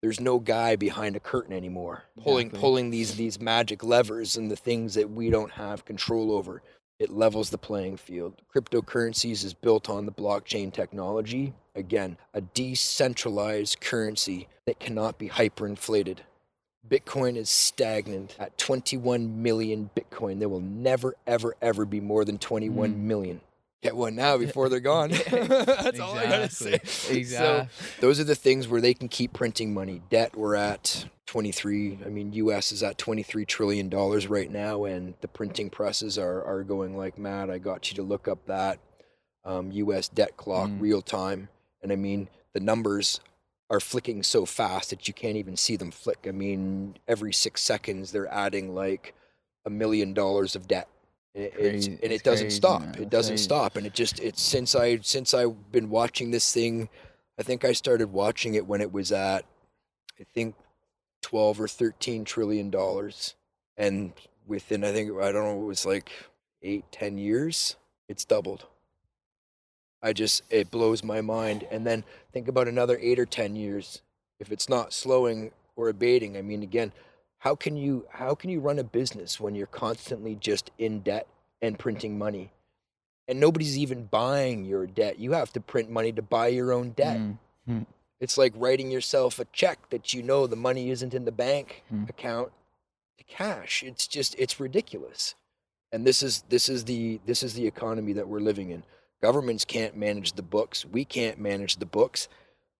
There's no guy behind a curtain anymore, pulling exactly. pulling these these magic levers and the things that we don't have control over. It levels the playing field. Cryptocurrencies is built on the blockchain technology. Again, a decentralized currency that cannot be hyperinflated. Bitcoin is stagnant at twenty-one million Bitcoin. There will never, ever, ever be more than twenty-one mm. million. Get one now before they're gone. That's exactly. all I gotta say. Exactly. So those are the things where they can keep printing money. Debt, we're at twenty-three. I mean, U S is at twenty-three trillion dollars right now, and the printing presses are are going like mad. I got you to look up that um, U S debt clock mm. real time. And I mean, the numbers are flicking so fast that you can't even see them flick. I mean, every six seconds, they're adding like a million dollars of debt. It, it's, and it it's doesn't crazy, stop. Man. It doesn't crazy. stop. And it just, it's since I, since I've been watching this thing, I think I started watching it when it was at, I think twelve or thirteen trillion dollars. And within, I think, I don't know, it was like eight, ten years, it's doubled. I just, it blows my mind. And then think about another eight or ten years. If it's not slowing or abating, I mean, again, How can you how can you run a business when you're constantly just in debt and printing money? and nobody's even buying your debt. You have to print money to buy your own debt. Mm-hmm. It's like writing yourself a check that you know the money isn't in the bank mm-hmm. account to cash. It's just, it's ridiculous. And this is this is the this is the economy that we're living in. Governments can't manage the books. We can't manage the books.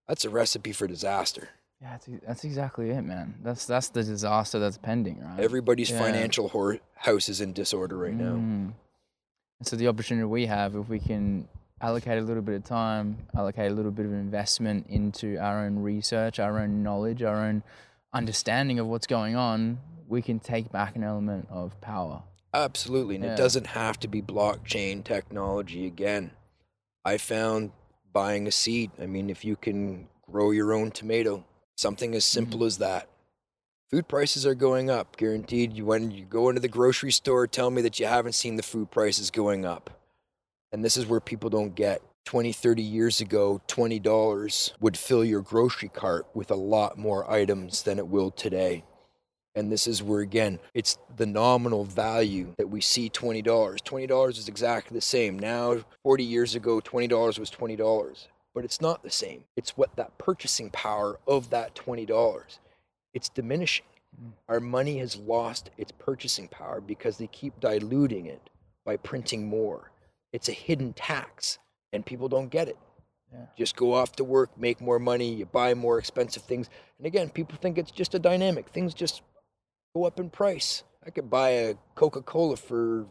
That's a recipe for disaster. Yeah, that's, that's exactly it, man. That's that's the disaster that's pending, right? Everybody's yeah. financial ho- house is in disorder right now. Mm. And so the opportunity we have, if we can allocate a little bit of time, allocate a little bit of investment into our own research, our own knowledge, our own understanding of what's going on, we can take back an element of power. Absolutely. And yeah. it doesn't have to be blockchain technology. Again, I found buying a seed. I mean, if you can grow your own tomato, something as simple mm-hmm. as that. Food prices are going up, guaranteed. When you go into the grocery store, tell me that you haven't seen the food prices going up. And this is where people don't get. twenty, thirty years ago, twenty dollars would fill your grocery cart with a lot more items than it will today. And this is where, again, it's the nominal value that we see twenty dollars. twenty dollars is exactly the same. Now, forty years ago, twenty dollars was twenty dollars. But it's not the same. It's what that purchasing power of that twenty dollars. It's diminishing. Our money has lost its purchasing power because they keep diluting it by printing more. It's a hidden tax, and people don't get it. Yeah. Just go off to work, make more money, you buy more expensive things. And again, people think it's just a dynamic. Things just go up in price. I could buy a Coca-Cola for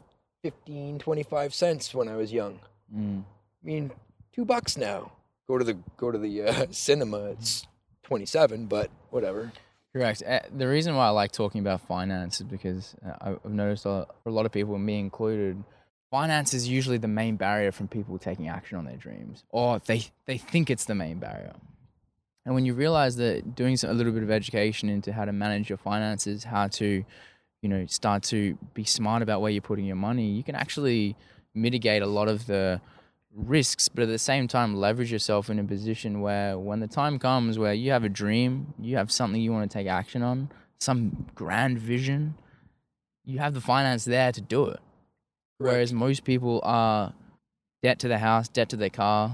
fifteen, twenty-five cents when I was young. Mm. I mean, two bucks now. Go to the go to the uh, cinema, it's twenty-seven, but whatever. Correct. Uh, the reason why I like talking about finance is because uh, I've noticed a, for a lot of people, me included, finance is usually the main barrier from people taking action on their dreams, or they, they think it's the main barrier. And when you realize that doing a little bit of education into how to manage your finances, how to, you know, start to be smart about where you're putting your money, you can actually mitigate a lot of the risks, but at the same time, leverage yourself in a position where when the time comes where you have a dream, you have something you want to take action on, some grand vision, you have the finance there to do it. Right. Whereas most people are debt to their house, debt to their car,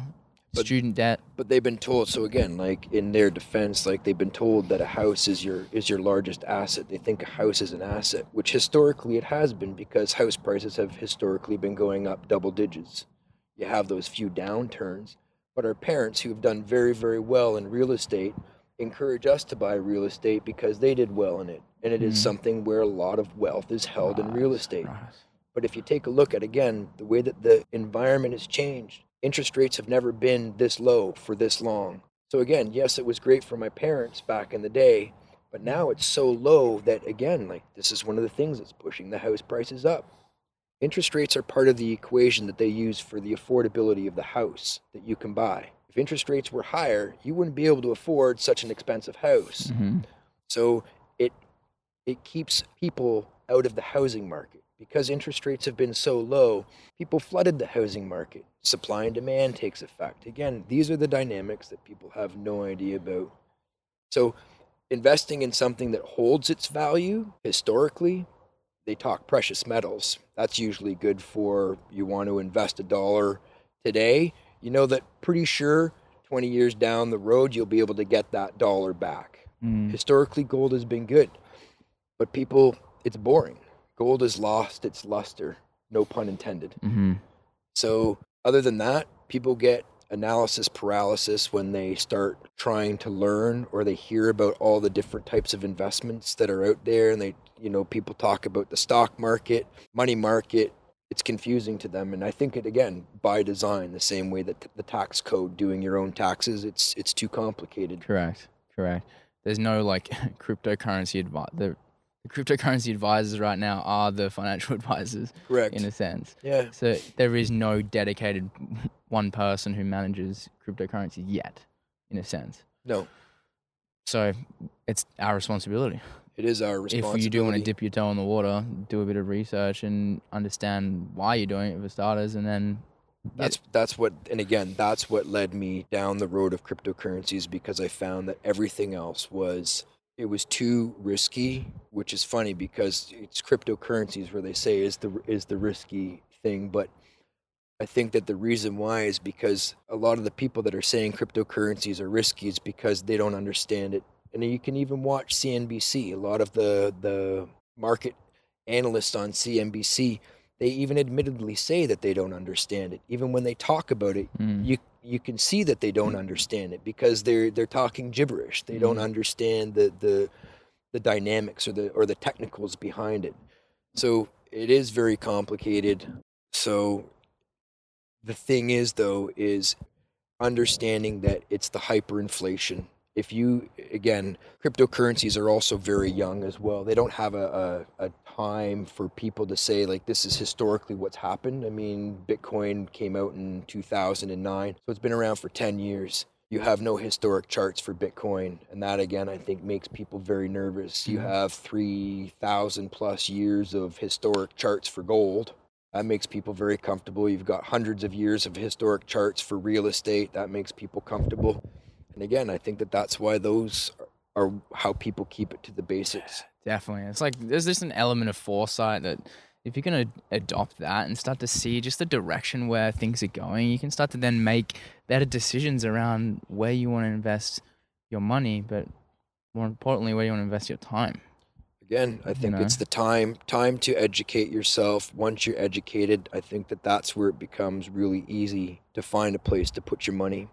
But, student debt. But they've been told, so again, like in their defense, like they've been told that a house is your is your largest asset. They think a house is an asset, which historically it has been, because house prices have historically been going up double digits. You have those few downturns, but our parents, who have done very, very well in real estate, encourage us to buy real estate because they did well in it. And it mm. is something where a lot of wealth is held right. in real estate. Right. But if you take a look at, again, the way that the environment has changed, interest rates have never been this low for this long. So again, yes, it was great for my parents back in the day, but now it's so low that, again, like this is one of the things that's pushing the house prices up. Interest rates are part of the equation that they use for the affordability of the house that you can buy. If interest rates were higher, you wouldn't be able to afford such an expensive house. Mm-hmm. So it it keeps people out of the housing market. Because interest rates have been so low, people flooded the housing market. Supply and demand takes effect. Again, these are the dynamics that people have no idea about. So investing in something that holds its value, historically, they talk precious metals. That's usually good for, you want to invest a dollar today, you know that pretty sure twenty years down the road, you'll be able to get that dollar back. Mm. Historically, gold has been good, but people, it's boring. Gold has lost its luster, no pun intended. Mm-hmm. So other than that, people get analysis paralysis when they start trying to learn, or they hear about all the different types of investments that are out there. And they, you know, people talk about the stock market, money market. It's confusing to them. And I think it, again, by design, the same way that the tax code, doing your own taxes, it's, it's too complicated. Correct. Correct. There's no like cryptocurrency advice. There- Cryptocurrency advisors right now are the financial advisors. Correct. In a sense. Yeah. So there is no dedicated one person who manages cryptocurrency yet, in a sense. No. So it's our responsibility. It is our responsibility. If you do want to dip your toe in the water, do a bit of research and understand why you're doing it for starters, and then That's that's what, and again, that's what led me down the road of cryptocurrencies, because I found that everything else was It was too risky, which is funny because it's cryptocurrencies where they say is the is the risky thing. But I think that the reason why is because a lot of the people that are saying cryptocurrencies are risky is because they don't understand it. And you can even watch C N B C. A lot of the, the market analysts on C N B C, they even admittedly say that they don't understand it. Even when they talk about it, mm. you you can see that they don't understand it because they're they're talking gibberish. They mm. don't understand the, the the dynamics or the or the technicals behind it. So it is very complicated. So the thing is, though, is understanding that it's the hyperinflation. If you, again, cryptocurrencies are also very young as well. They don't have a, a, a time for people to say, like, this is historically what's happened. I mean, Bitcoin came out in two thousand nine, so it's been around for ten years. You have no historic charts for Bitcoin, and that, again, I think makes people very nervous. You have three thousand plus years of historic charts for gold. That makes people very comfortable. You've got hundreds of years of historic charts for real estate. That makes people comfortable. And again, I think that that's why those are how people keep it to the basics. Definitely. It's like there's just an element of foresight that if you're going to adopt that and start to see just the direction where things are going, you can start to then make better decisions around where you want to invest your money, but more importantly, where you want to invest your time. Again, I think you know? it's the time time to educate yourself. Once you're educated, I think that that's where it becomes really easy to find a place to put your money.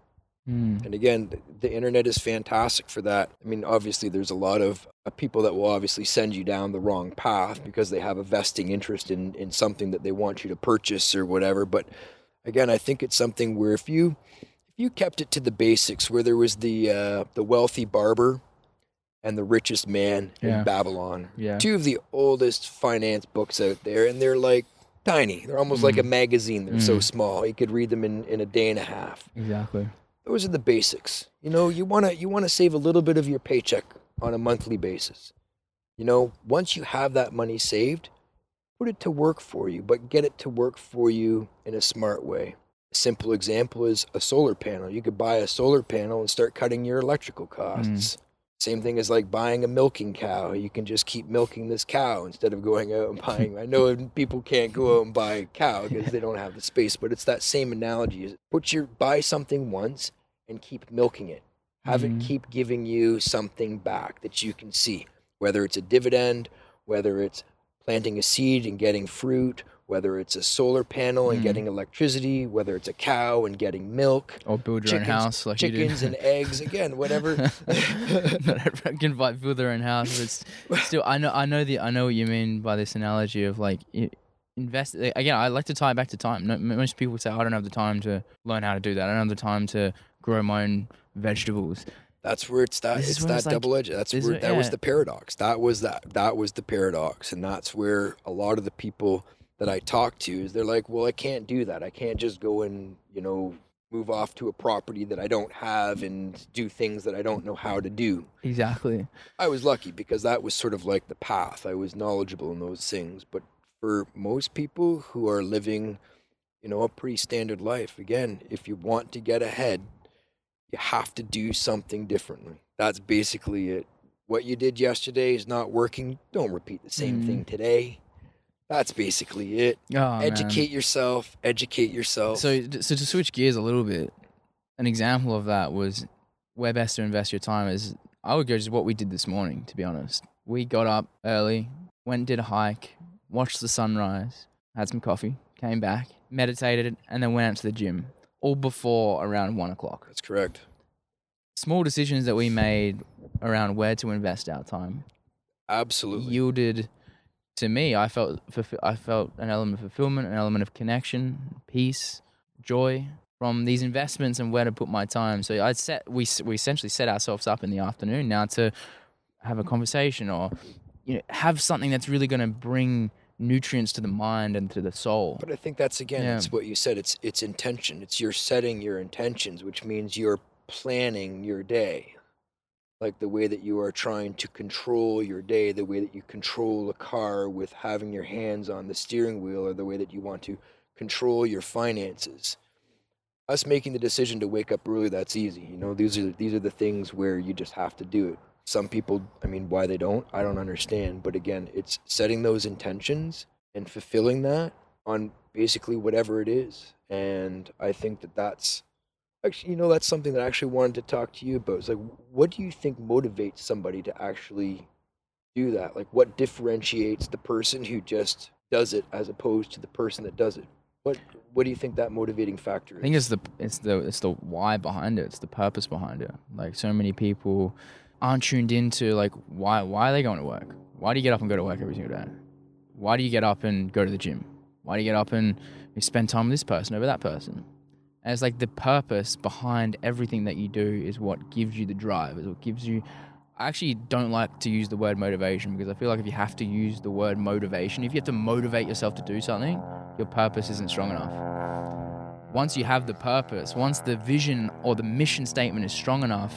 And again, the internet is fantastic for that. I mean, obviously, there's a lot of people that will obviously send you down the wrong path because they have a vesting interest in, in something that they want you to purchase or whatever. But again, I think it's something where if you if you kept it to the basics, where there was the uh, the wealthy barber and the richest man yeah. in Babylon, yeah. two of the oldest finance books out there, and they're like, tiny. They're almost mm. like a magazine. They're mm. so small. You could read them in, in a day and a half. Exactly. Those are the basics. You know, you want to you want to save a little bit of your paycheck on a monthly basis. You know, once you have that money saved, put it to work for you, but get it to work for you in a smart way. A simple example is a solar panel. You could buy a solar panel and start cutting your electrical costs. Mm. Same thing as like buying a milking cow. You can just keep milking this cow instead of going out and buying. I know people can't go out and buy a cow because they don't have the space, but it's that same analogy. Put your buy something once and keep milking it. Have mm-hmm. it keep giving you something back that you can see, whether it's a dividend, whether it's planting a seed and getting fruit, whether it's a solar panel and mm. getting electricity, whether it's a cow and getting milk. Or build your chickens, own house. Like chickens you do. And eggs, again, whatever. Not everyone can buy, build their own house. But it's still, I know I know, the, I know what you mean by this analogy of like, invest. Again, I like to tie it back to time. No, most people say, I don't have the time to learn how to do that. I don't have the time to grow my own vegetables. That's where it's that, it's that it's double edge. Like, that's where, what, that yeah. was the paradox. That was that. That was the paradox. And that's where a lot of the people that I talk to is they're like, well, I can't do that. I can't just go and, you know, move off to a property that I don't have and do things that I don't know how to do. Exactly. I was lucky because that was sort of like the path. I was knowledgeable in those things. But for most people who are living, you know, a pretty standard life, again, if you want to get ahead, you have to do something differently. That's basically it. What you did yesterday is not working. Don't repeat the same mm. thing today. That's basically it. Oh, educate man. yourself, educate yourself. So so to switch gears a little bit, an example of that was where best to invest your time is, I would go just what we did this morning, to be honest. We got up early, went and did a hike, watched the sunrise, had some coffee, came back, meditated, and then went out to the gym, all before around one o'clock. That's correct. Small decisions that we made around where to invest our time. Absolutely. Yielded... To me, I felt I felt an element of fulfillment, an element of connection, peace, joy from these investments and where to put my time. So I set we we essentially set ourselves up in the afternoon now to have a conversation or you know have something that's really going to bring nutrients to the mind and to the soul. But I think that's again, yeah. it's what you said. It's it's intention. It's you're setting your intentions, which means you're planning your day. Like the way that you are trying to control your day, the way that you control a car with having your hands on the steering wheel, or the way that you want to control your finances. Us making the decision to wake up early, that's easy. You know, these are these are the things where you just have to do it. Some people, I mean, why they don't, I don't understand. But again, it's setting those intentions and fulfilling that on basically whatever it is. And I think that that's actually, you know, that's something that I actually wanted to talk to you about. It's like, what do you think motivates somebody to actually do that? Like, what differentiates the person who just does it as opposed to the person that does it? What What do you think that motivating factor is? I think it's the it's the it's the why behind it. It's the purpose behind it. Like, so many people aren't tuned into like why why are they going to work? Why do you get up and go to work every single day? Why do you get up and go to the gym? Why do you get up and you spend time with this person over that person? And it's like the purpose behind everything that you do is what gives you the drive. Is what gives you. I actually don't like to use the word motivation, because I feel like if you have to use the word motivation, if you have to motivate yourself to do something, your purpose isn't strong enough. Once you have the purpose, once the vision or the mission statement is strong enough,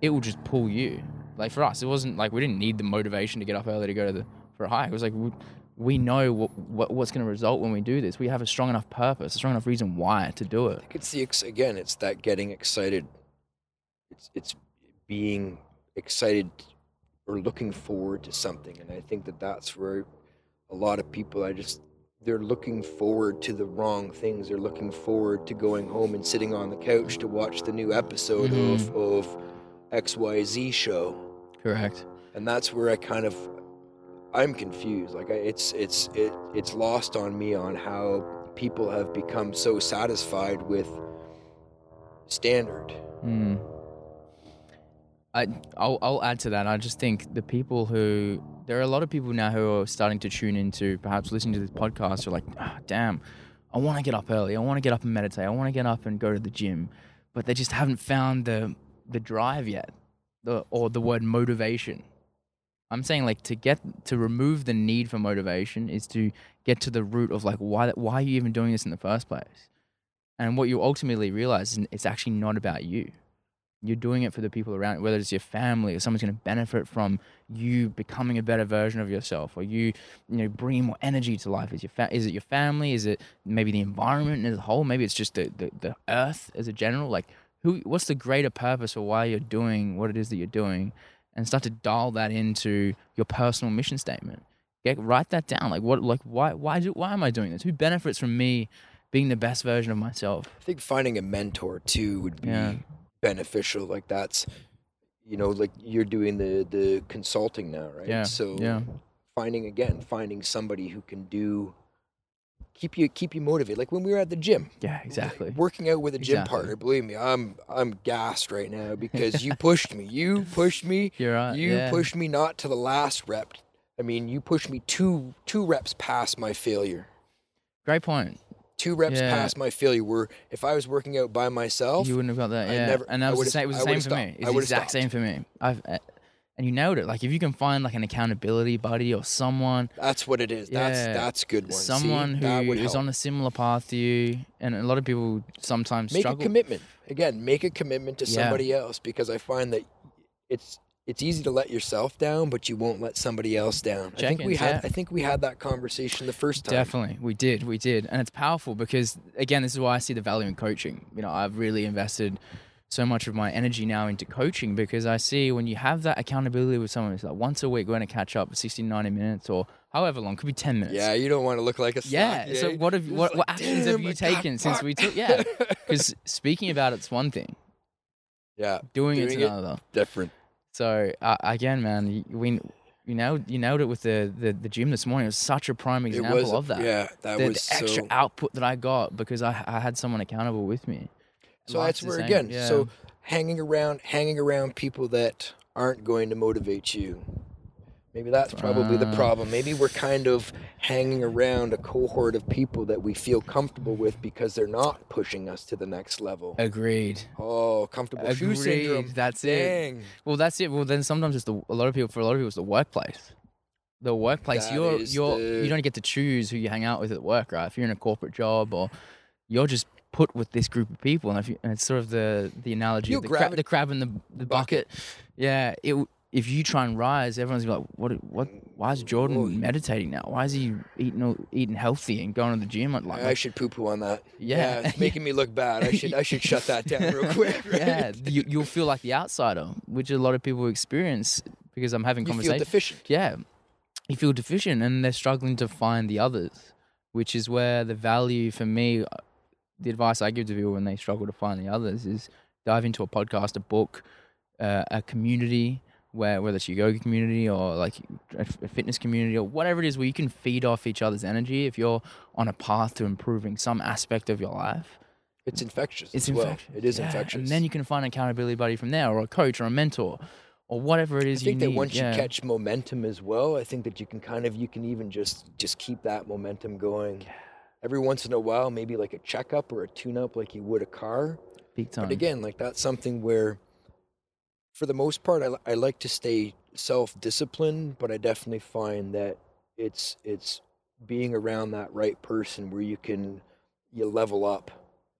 it will just pull you. Like for us, it wasn't like we didn't need the motivation to get up early to go to the, for a hike. It was like we, we know what, what what's going to result when we do this. We have a strong enough purpose, a strong enough reason why to do it. I think it's the, again, it's that getting excited. It's it's being excited or looking forward to something, and I think that that's where a lot of people, I just they're looking forward to the wrong things. They're looking forward to going home and sitting on the couch to watch the new episode mm-hmm. of, of X Y Z show. Correct. And that's where I kind of I'm confused. Like I, it's it's it, it's lost on me on how people have become so satisfied with standard. Mm. I, I'll, I'll add to that. I just think the people who, there are a lot of people now who are starting to tune into, perhaps listening to this podcast, are like, oh, damn, I want to get up early. I want to get up and meditate. I want to get up and go to the gym. But they just haven't found the the drive yet, the, or the word motivation. I'm saying like to get, to remove the need for motivation is to get to the root of like, why, why are you even doing this in the first place? And what you ultimately realize is it's actually not about you. You're doing it for the people around you, whether it's your family or someone's going to benefit from you becoming a better version of yourself, or you, you know, bringing more energy to life. Is your fa- is it your family? Is it maybe the environment as a whole? Maybe it's just the, the, the earth as a general. Like, who? What's the greater purpose for why you're doing what it is that you're doing, and start to dial that into your personal mission statement. Get, write that down. Like what? Like why? Why do? Why am I doing this? Who benefits from me being the best version of myself? I think finding a mentor too would be. Yeah. Beneficial. Like that's, you know, like you're doing the the consulting now, right? Yeah, so yeah. finding again finding somebody who can do keep you keep you motivated. Like when we were at the gym, yeah, exactly, working out with a gym exactly. partner, believe me, i'm i'm gassed right now because you pushed me you pushed me you're right you yeah. pushed me not to the last rep. I mean, you pushed me two two reps past my failure. Great point. Two reps yeah. past my failure, where if I was working out by myself... You wouldn't have got that, yeah. Never, and that was the same, it was the same for me. It's the exact stopped. same for me. I've, uh, and you nailed it. Like, if you can find, like, an accountability buddy or someone... That's what it is. Yeah, that's that's good one. Someone See, who is help. on a similar path to you, and a lot of people sometimes make struggle. Make a commitment. Again, make a commitment to yeah. somebody else, because I find that it's... It's easy to let yourself down, but you won't let somebody else down. I think we had yeah. I think we had that conversation the first time. Definitely. We did. We did. And it's powerful because, again, this is why I see the value in coaching. You know, I've really invested so much of my energy now into coaching, because I see when you have that accountability with someone, it's like once a week we're going to catch up for sixty, ninety minutes or however long. Could be ten minutes. Yeah, you don't want to look like a slack. Yeah. yeah. So what have what, like, what actions have you taken God, since fuck. we took? Yeah. Because speaking about it's one thing. Yeah. Doing, doing it's it another. Different. So uh, again, man, we you know you nailed it with the, the, the gym this morning. It was such a prime example was, of that. Yeah, that the, was the extra so... output that I got because I, I had someone accountable with me. So that's where again, yeah. so hanging around hanging around people that aren't going to motivate you. Maybe that's probably the problem. Maybe we're kind of hanging around a cohort of people that we feel comfortable with because they're not pushing us to the next level. Agreed. Oh, comfortable Agreed. shoe syndrome. That's Dang. it. Well, that's it. Well, then sometimes it's the, a lot of people, for a lot of people, it's the workplace. The workplace, you're, you're, the... you don't get to choose who you hang out with at work, right? If you're in a corporate job, or you're just put with this group of people. And, if you, and it's sort of the, the analogy of the, cra- the crab in the, the bucket. bucket. Yeah, it if you try and rise, everyone's gonna be like, "What? What? Why is Jordan Whoa. meditating now? Why is he eating eating healthy and going to the gym?" Like, like I should poo poo on that. Yeah, yeah, it's making me look bad. I should I should shut that down real quick. Right? Yeah, you, you'll feel like the outsider, which a lot of people experience because I'm having you conversations. You feel deficient. Yeah, you feel deficient, and they're struggling to find the others. which is where the value for me, the advice I give to people when they struggle to find the others is dive into a podcast, a book, uh, a community, where whether it's your yoga community or like a fitness community or whatever it is, where you can feed off each other's energy. If you're on a path to improving some aspect of your life, it's infectious. It's infectious. Well. It is yeah. infectious. And then you can find an accountability buddy from there, or a coach or a mentor, or whatever it is you need. I think that once yeah. you catch momentum as well, I think that you can kind of, you can even just, just keep that momentum going. Every once in a while, maybe like a checkup or a tune-up like you would a car. Big time. But again, like that's something where, for the most part, I, I like to stay self-disciplined, but I definitely find that it's, it's being around that right person where you can, you level up.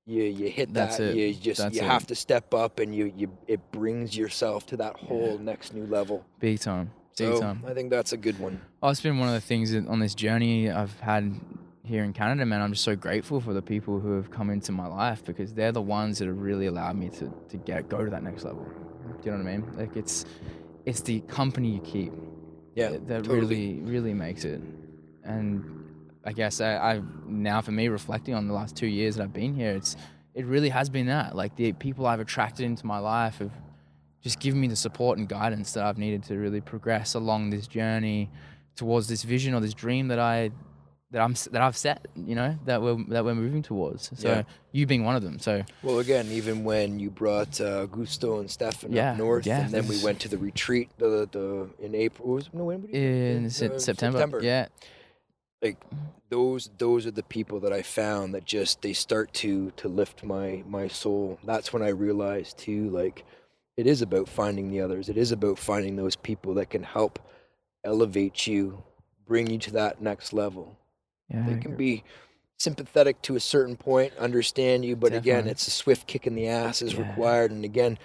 You, you hit that, That's it. you just That's you it. have to step up, and you, you it brings yourself to that whole yeah. next new level. Big time. Big so time. I think that's a good one. Oh, it's been one of the things that on this journey I've had here in Canada, man. I'm just so grateful for the people who have come into my life, because they're the ones that have really allowed me to, to get go to that next level. Do you know what I mean? Like it's it's the company you keep. Yeah. That, that totally. really, really makes it. And I guess I, I now for me, reflecting on the last two years that I've been here, it's it really has been that. Like the people I've attracted into my life have just given me the support and guidance that I've needed to really progress along this journey towards this vision or this dream that I that I'm that I've set. You know, that we're that we're moving towards. So yeah. you being one of them. So well, again, even when you brought uh, Gusto and Stefan yeah, up north, yeah. and then we went to the retreat the the in April. Was, no, when? In uh, September. September. Yeah. Like those, those are the people that I found that just, they start to, to lift my, my soul. That's when I realized too, like it is about finding the others. It is about finding those people that can help elevate you, bring you to that next level. Yeah, they can be sympathetic to a certain point, understand you, but definitely. Again, it's a swift kick in the ass is yeah. required. And again,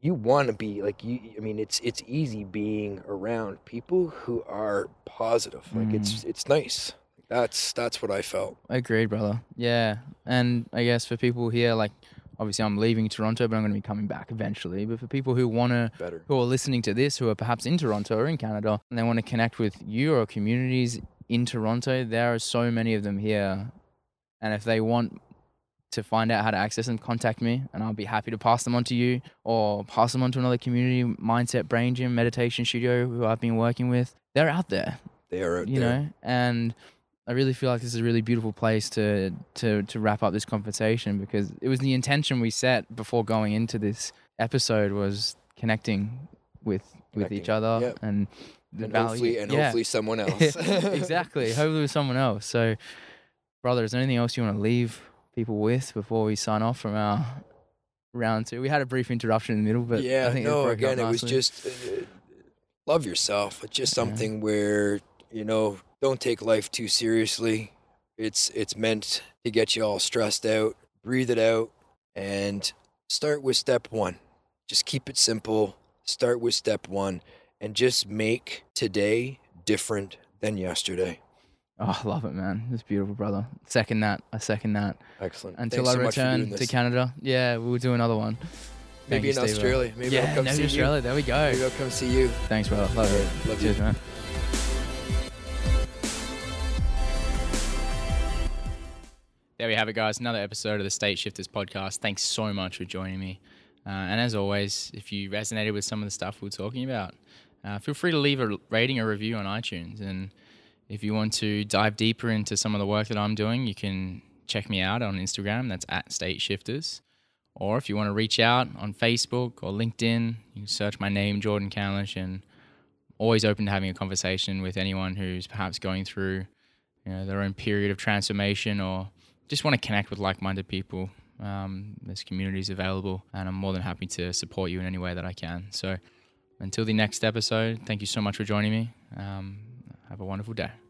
you want to be like you. I mean, it's it's easy being around people who are positive. Like mm. it's it's nice. That's that's what I felt. Agreed, brother. Yeah, and I guess for people here, like obviously I'm leaving Toronto, but I'm going to be coming back eventually. But for people who want to, who are listening to this, who are perhaps in Toronto or in Canada, and they want to connect with you or communities in Toronto, there are so many of them here, and if they want to find out how to access them, contact me and I'll be happy to pass them on to you, or pass them on to another community, mindset, brain gym, meditation studio who I've been working with. They're out there. They are out you there. You know, and I really feel like this is a really beautiful place to, to, to wrap up this conversation, because it was the intention we set before going into this episode was connecting with, with connecting. each other yep. and the and value. Hopefully, and yeah. hopefully someone else. Exactly. Hopefully with someone else. So brother, is there anything else you want to leave people with before we sign off from our round two? We had a brief interruption in the middle, but yeah, I think no, again, it was just uh, love yourself. It's just something yeah. where, you know, don't take life too seriously. It's, it's meant to get you all stressed out. Breathe it out and start with step one. Just keep it simple. Start with step one and just make today different than yesterday. Oh, I love it, man. It's beautiful, brother. Second that. I second that. Excellent. Until Thanks I so return to Canada. Yeah, we'll do another one. Maybe in Australia. Maybe I'll come see you. Yeah, maybe Australia. There we go. Maybe I'll come see you. Thanks, brother. Love it. Love you. Cheers, man. There we have it, guys. Another episode of the State Shifters podcast. Thanks so much for joining me. Uh, and as always, if you resonated with some of the stuff we were talking about, uh, feel free to leave a rating or review on iTunes. And if you want to dive deeper into some of the work that I'm doing, you can check me out on Instagram. That's at State Shifters. Or if you want to reach out on Facebook or LinkedIn, you can search my name, Jordan Kalish, and always open to having a conversation with anyone who's perhaps going through, you know, their own period of transformation, or just want to connect with like-minded people. Um, there's communities available, and I'm more than happy to support you in any way that I can. So until the next episode, thank you so much for joining me. Um, have a wonderful day.